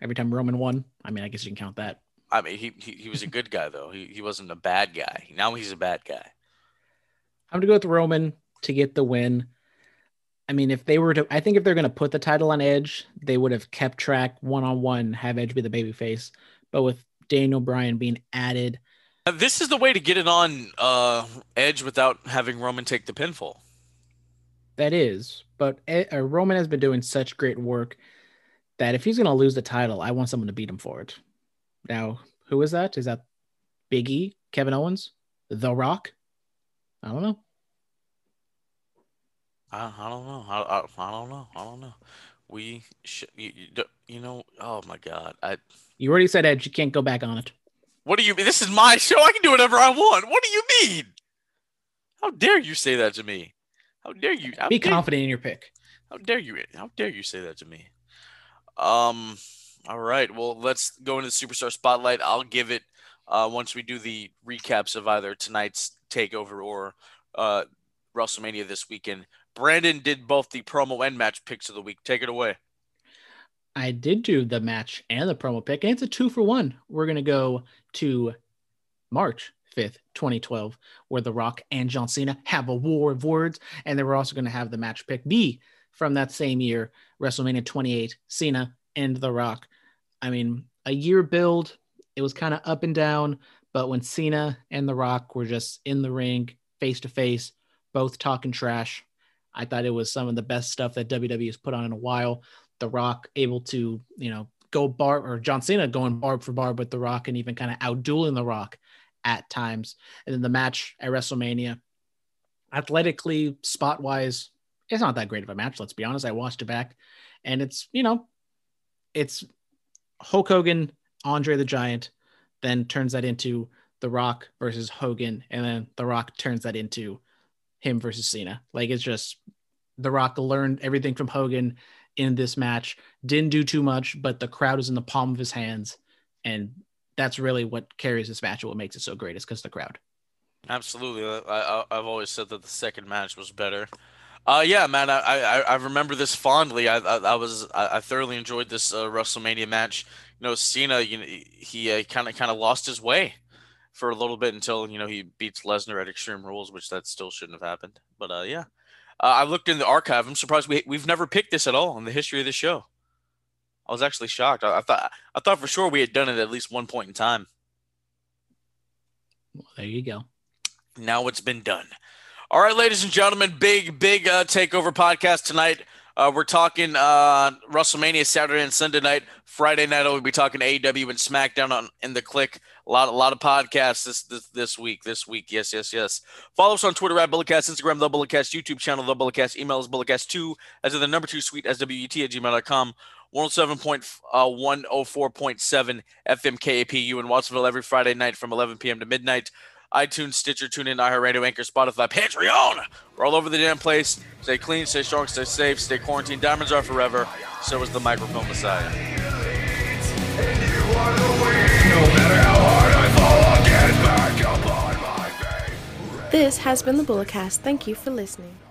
every time Roman won, I mean, I guess you can count that. I mean, he he, he was a good guy though. He he wasn't a bad guy. Now he's a bad guy. I'm gonna go with Roman to get the win. I mean, if they were to, I think if they're gonna put the title on Edge, they would have kept track one on one, have Edge be the babyface, but with Daniel Bryan being added. This is the way to get it on uh, Edge without having Roman take the pinfall. That is, but Ed, uh, Roman has been doing such great work that if he's going to lose the title, I want someone to beat him for it. Now, who is that? Is that Big E, Kevin Owens, The Rock? I don't know. I, I don't know. I, I, I don't know. I don't know. We should, you, you know, oh my God. I. You already said Edge. You can't go back on it. What do you mean? This is my show. I can do whatever I want. What do you mean? How dare you say that to me? How dare you? How Be dare confident you? in your pick. How dare you? How dare you say that to me? Um. All right. Well, let's go into the Superstar Spotlight. I'll give it uh, once we do the recaps of either tonight's takeover or uh, WrestleMania this weekend. Brandon did both the promo and match picks of the week. Take it away. I did do the match and the promo pick, and it's a two for one. We're going to go to March fifth, twenty twelve, where The Rock and John Cena have a war of words, and then we're also going to have the match pick B from that same year, WrestleMania twenty-eight, Cena and The Rock. I mean, a year build, it was kind of up and down, but when Cena and The Rock were just in the ring, face-to-face, both talking trash, I thought it was some of the best stuff that W W E has put on in a while. The Rock able to, you know, go barb, or John Cena going barb for barb with The Rock and even kind of outdueling The Rock at times. And then the match at WrestleMania, athletically, spot-wise, it's not that great of a match, let's be honest. I watched it back, and it's, you know, it's Hulk Hogan, Andre the Giant, then turns that into The Rock versus Hogan, and then The Rock turns that into him versus Cena. Like, it's just The Rock learned everything from Hogan in this match. Didn't do too much, but the crowd is in the palm of his hands. And that's really what carries this match and what makes it so great is because the crowd. Absolutely. I, I, I've always said that the second match was better. Uh, yeah, man, I, I, I remember this fondly. I I, I was I, I thoroughly enjoyed this uh, WrestleMania match. You know, Cena, you know, he kind of kind of lost his way for a little bit until, you know, he beats Lesnar at Extreme Rules, which that still shouldn't have happened. But uh, yeah, uh, I looked in the archive. I'm surprised we we've never picked this at all in the history of the show. I was actually shocked. I, I thought I thought for sure we had done it at least one point in time. Well, there you go. Now it's been done. All right, ladies and gentlemen, big, big uh, takeover podcast tonight. Uh, we're talking uh, WrestleMania Saturday and Sunday night. Friday night, we'll be talking A E W and SmackDown on in the Click. A lot, a lot of podcasts this, this this week. This week, yes, yes, yes. Follow us on Twitter at Bullet Cast, Instagram The Bullet Cast, YouTube channel The Bullet Cast, email is Bullet Cast two as in the number two suite swet at gmail dot com. one oh seven point one oh four point seven F M K A P U in Watsonville every Friday night from eleven p.m. to midnight. iTunes, Stitcher, TuneIn, iHeartRadio, Anchor, Spotify, Patreon. We're all over the damn place. Stay clean, stay strong, stay safe, stay quarantined. Diamonds are forever. So is the microphone messiah. And you are the way. No matter how hard I fall, I'll get back up on my face. This has been the Bullet Cast. Thank you for listening.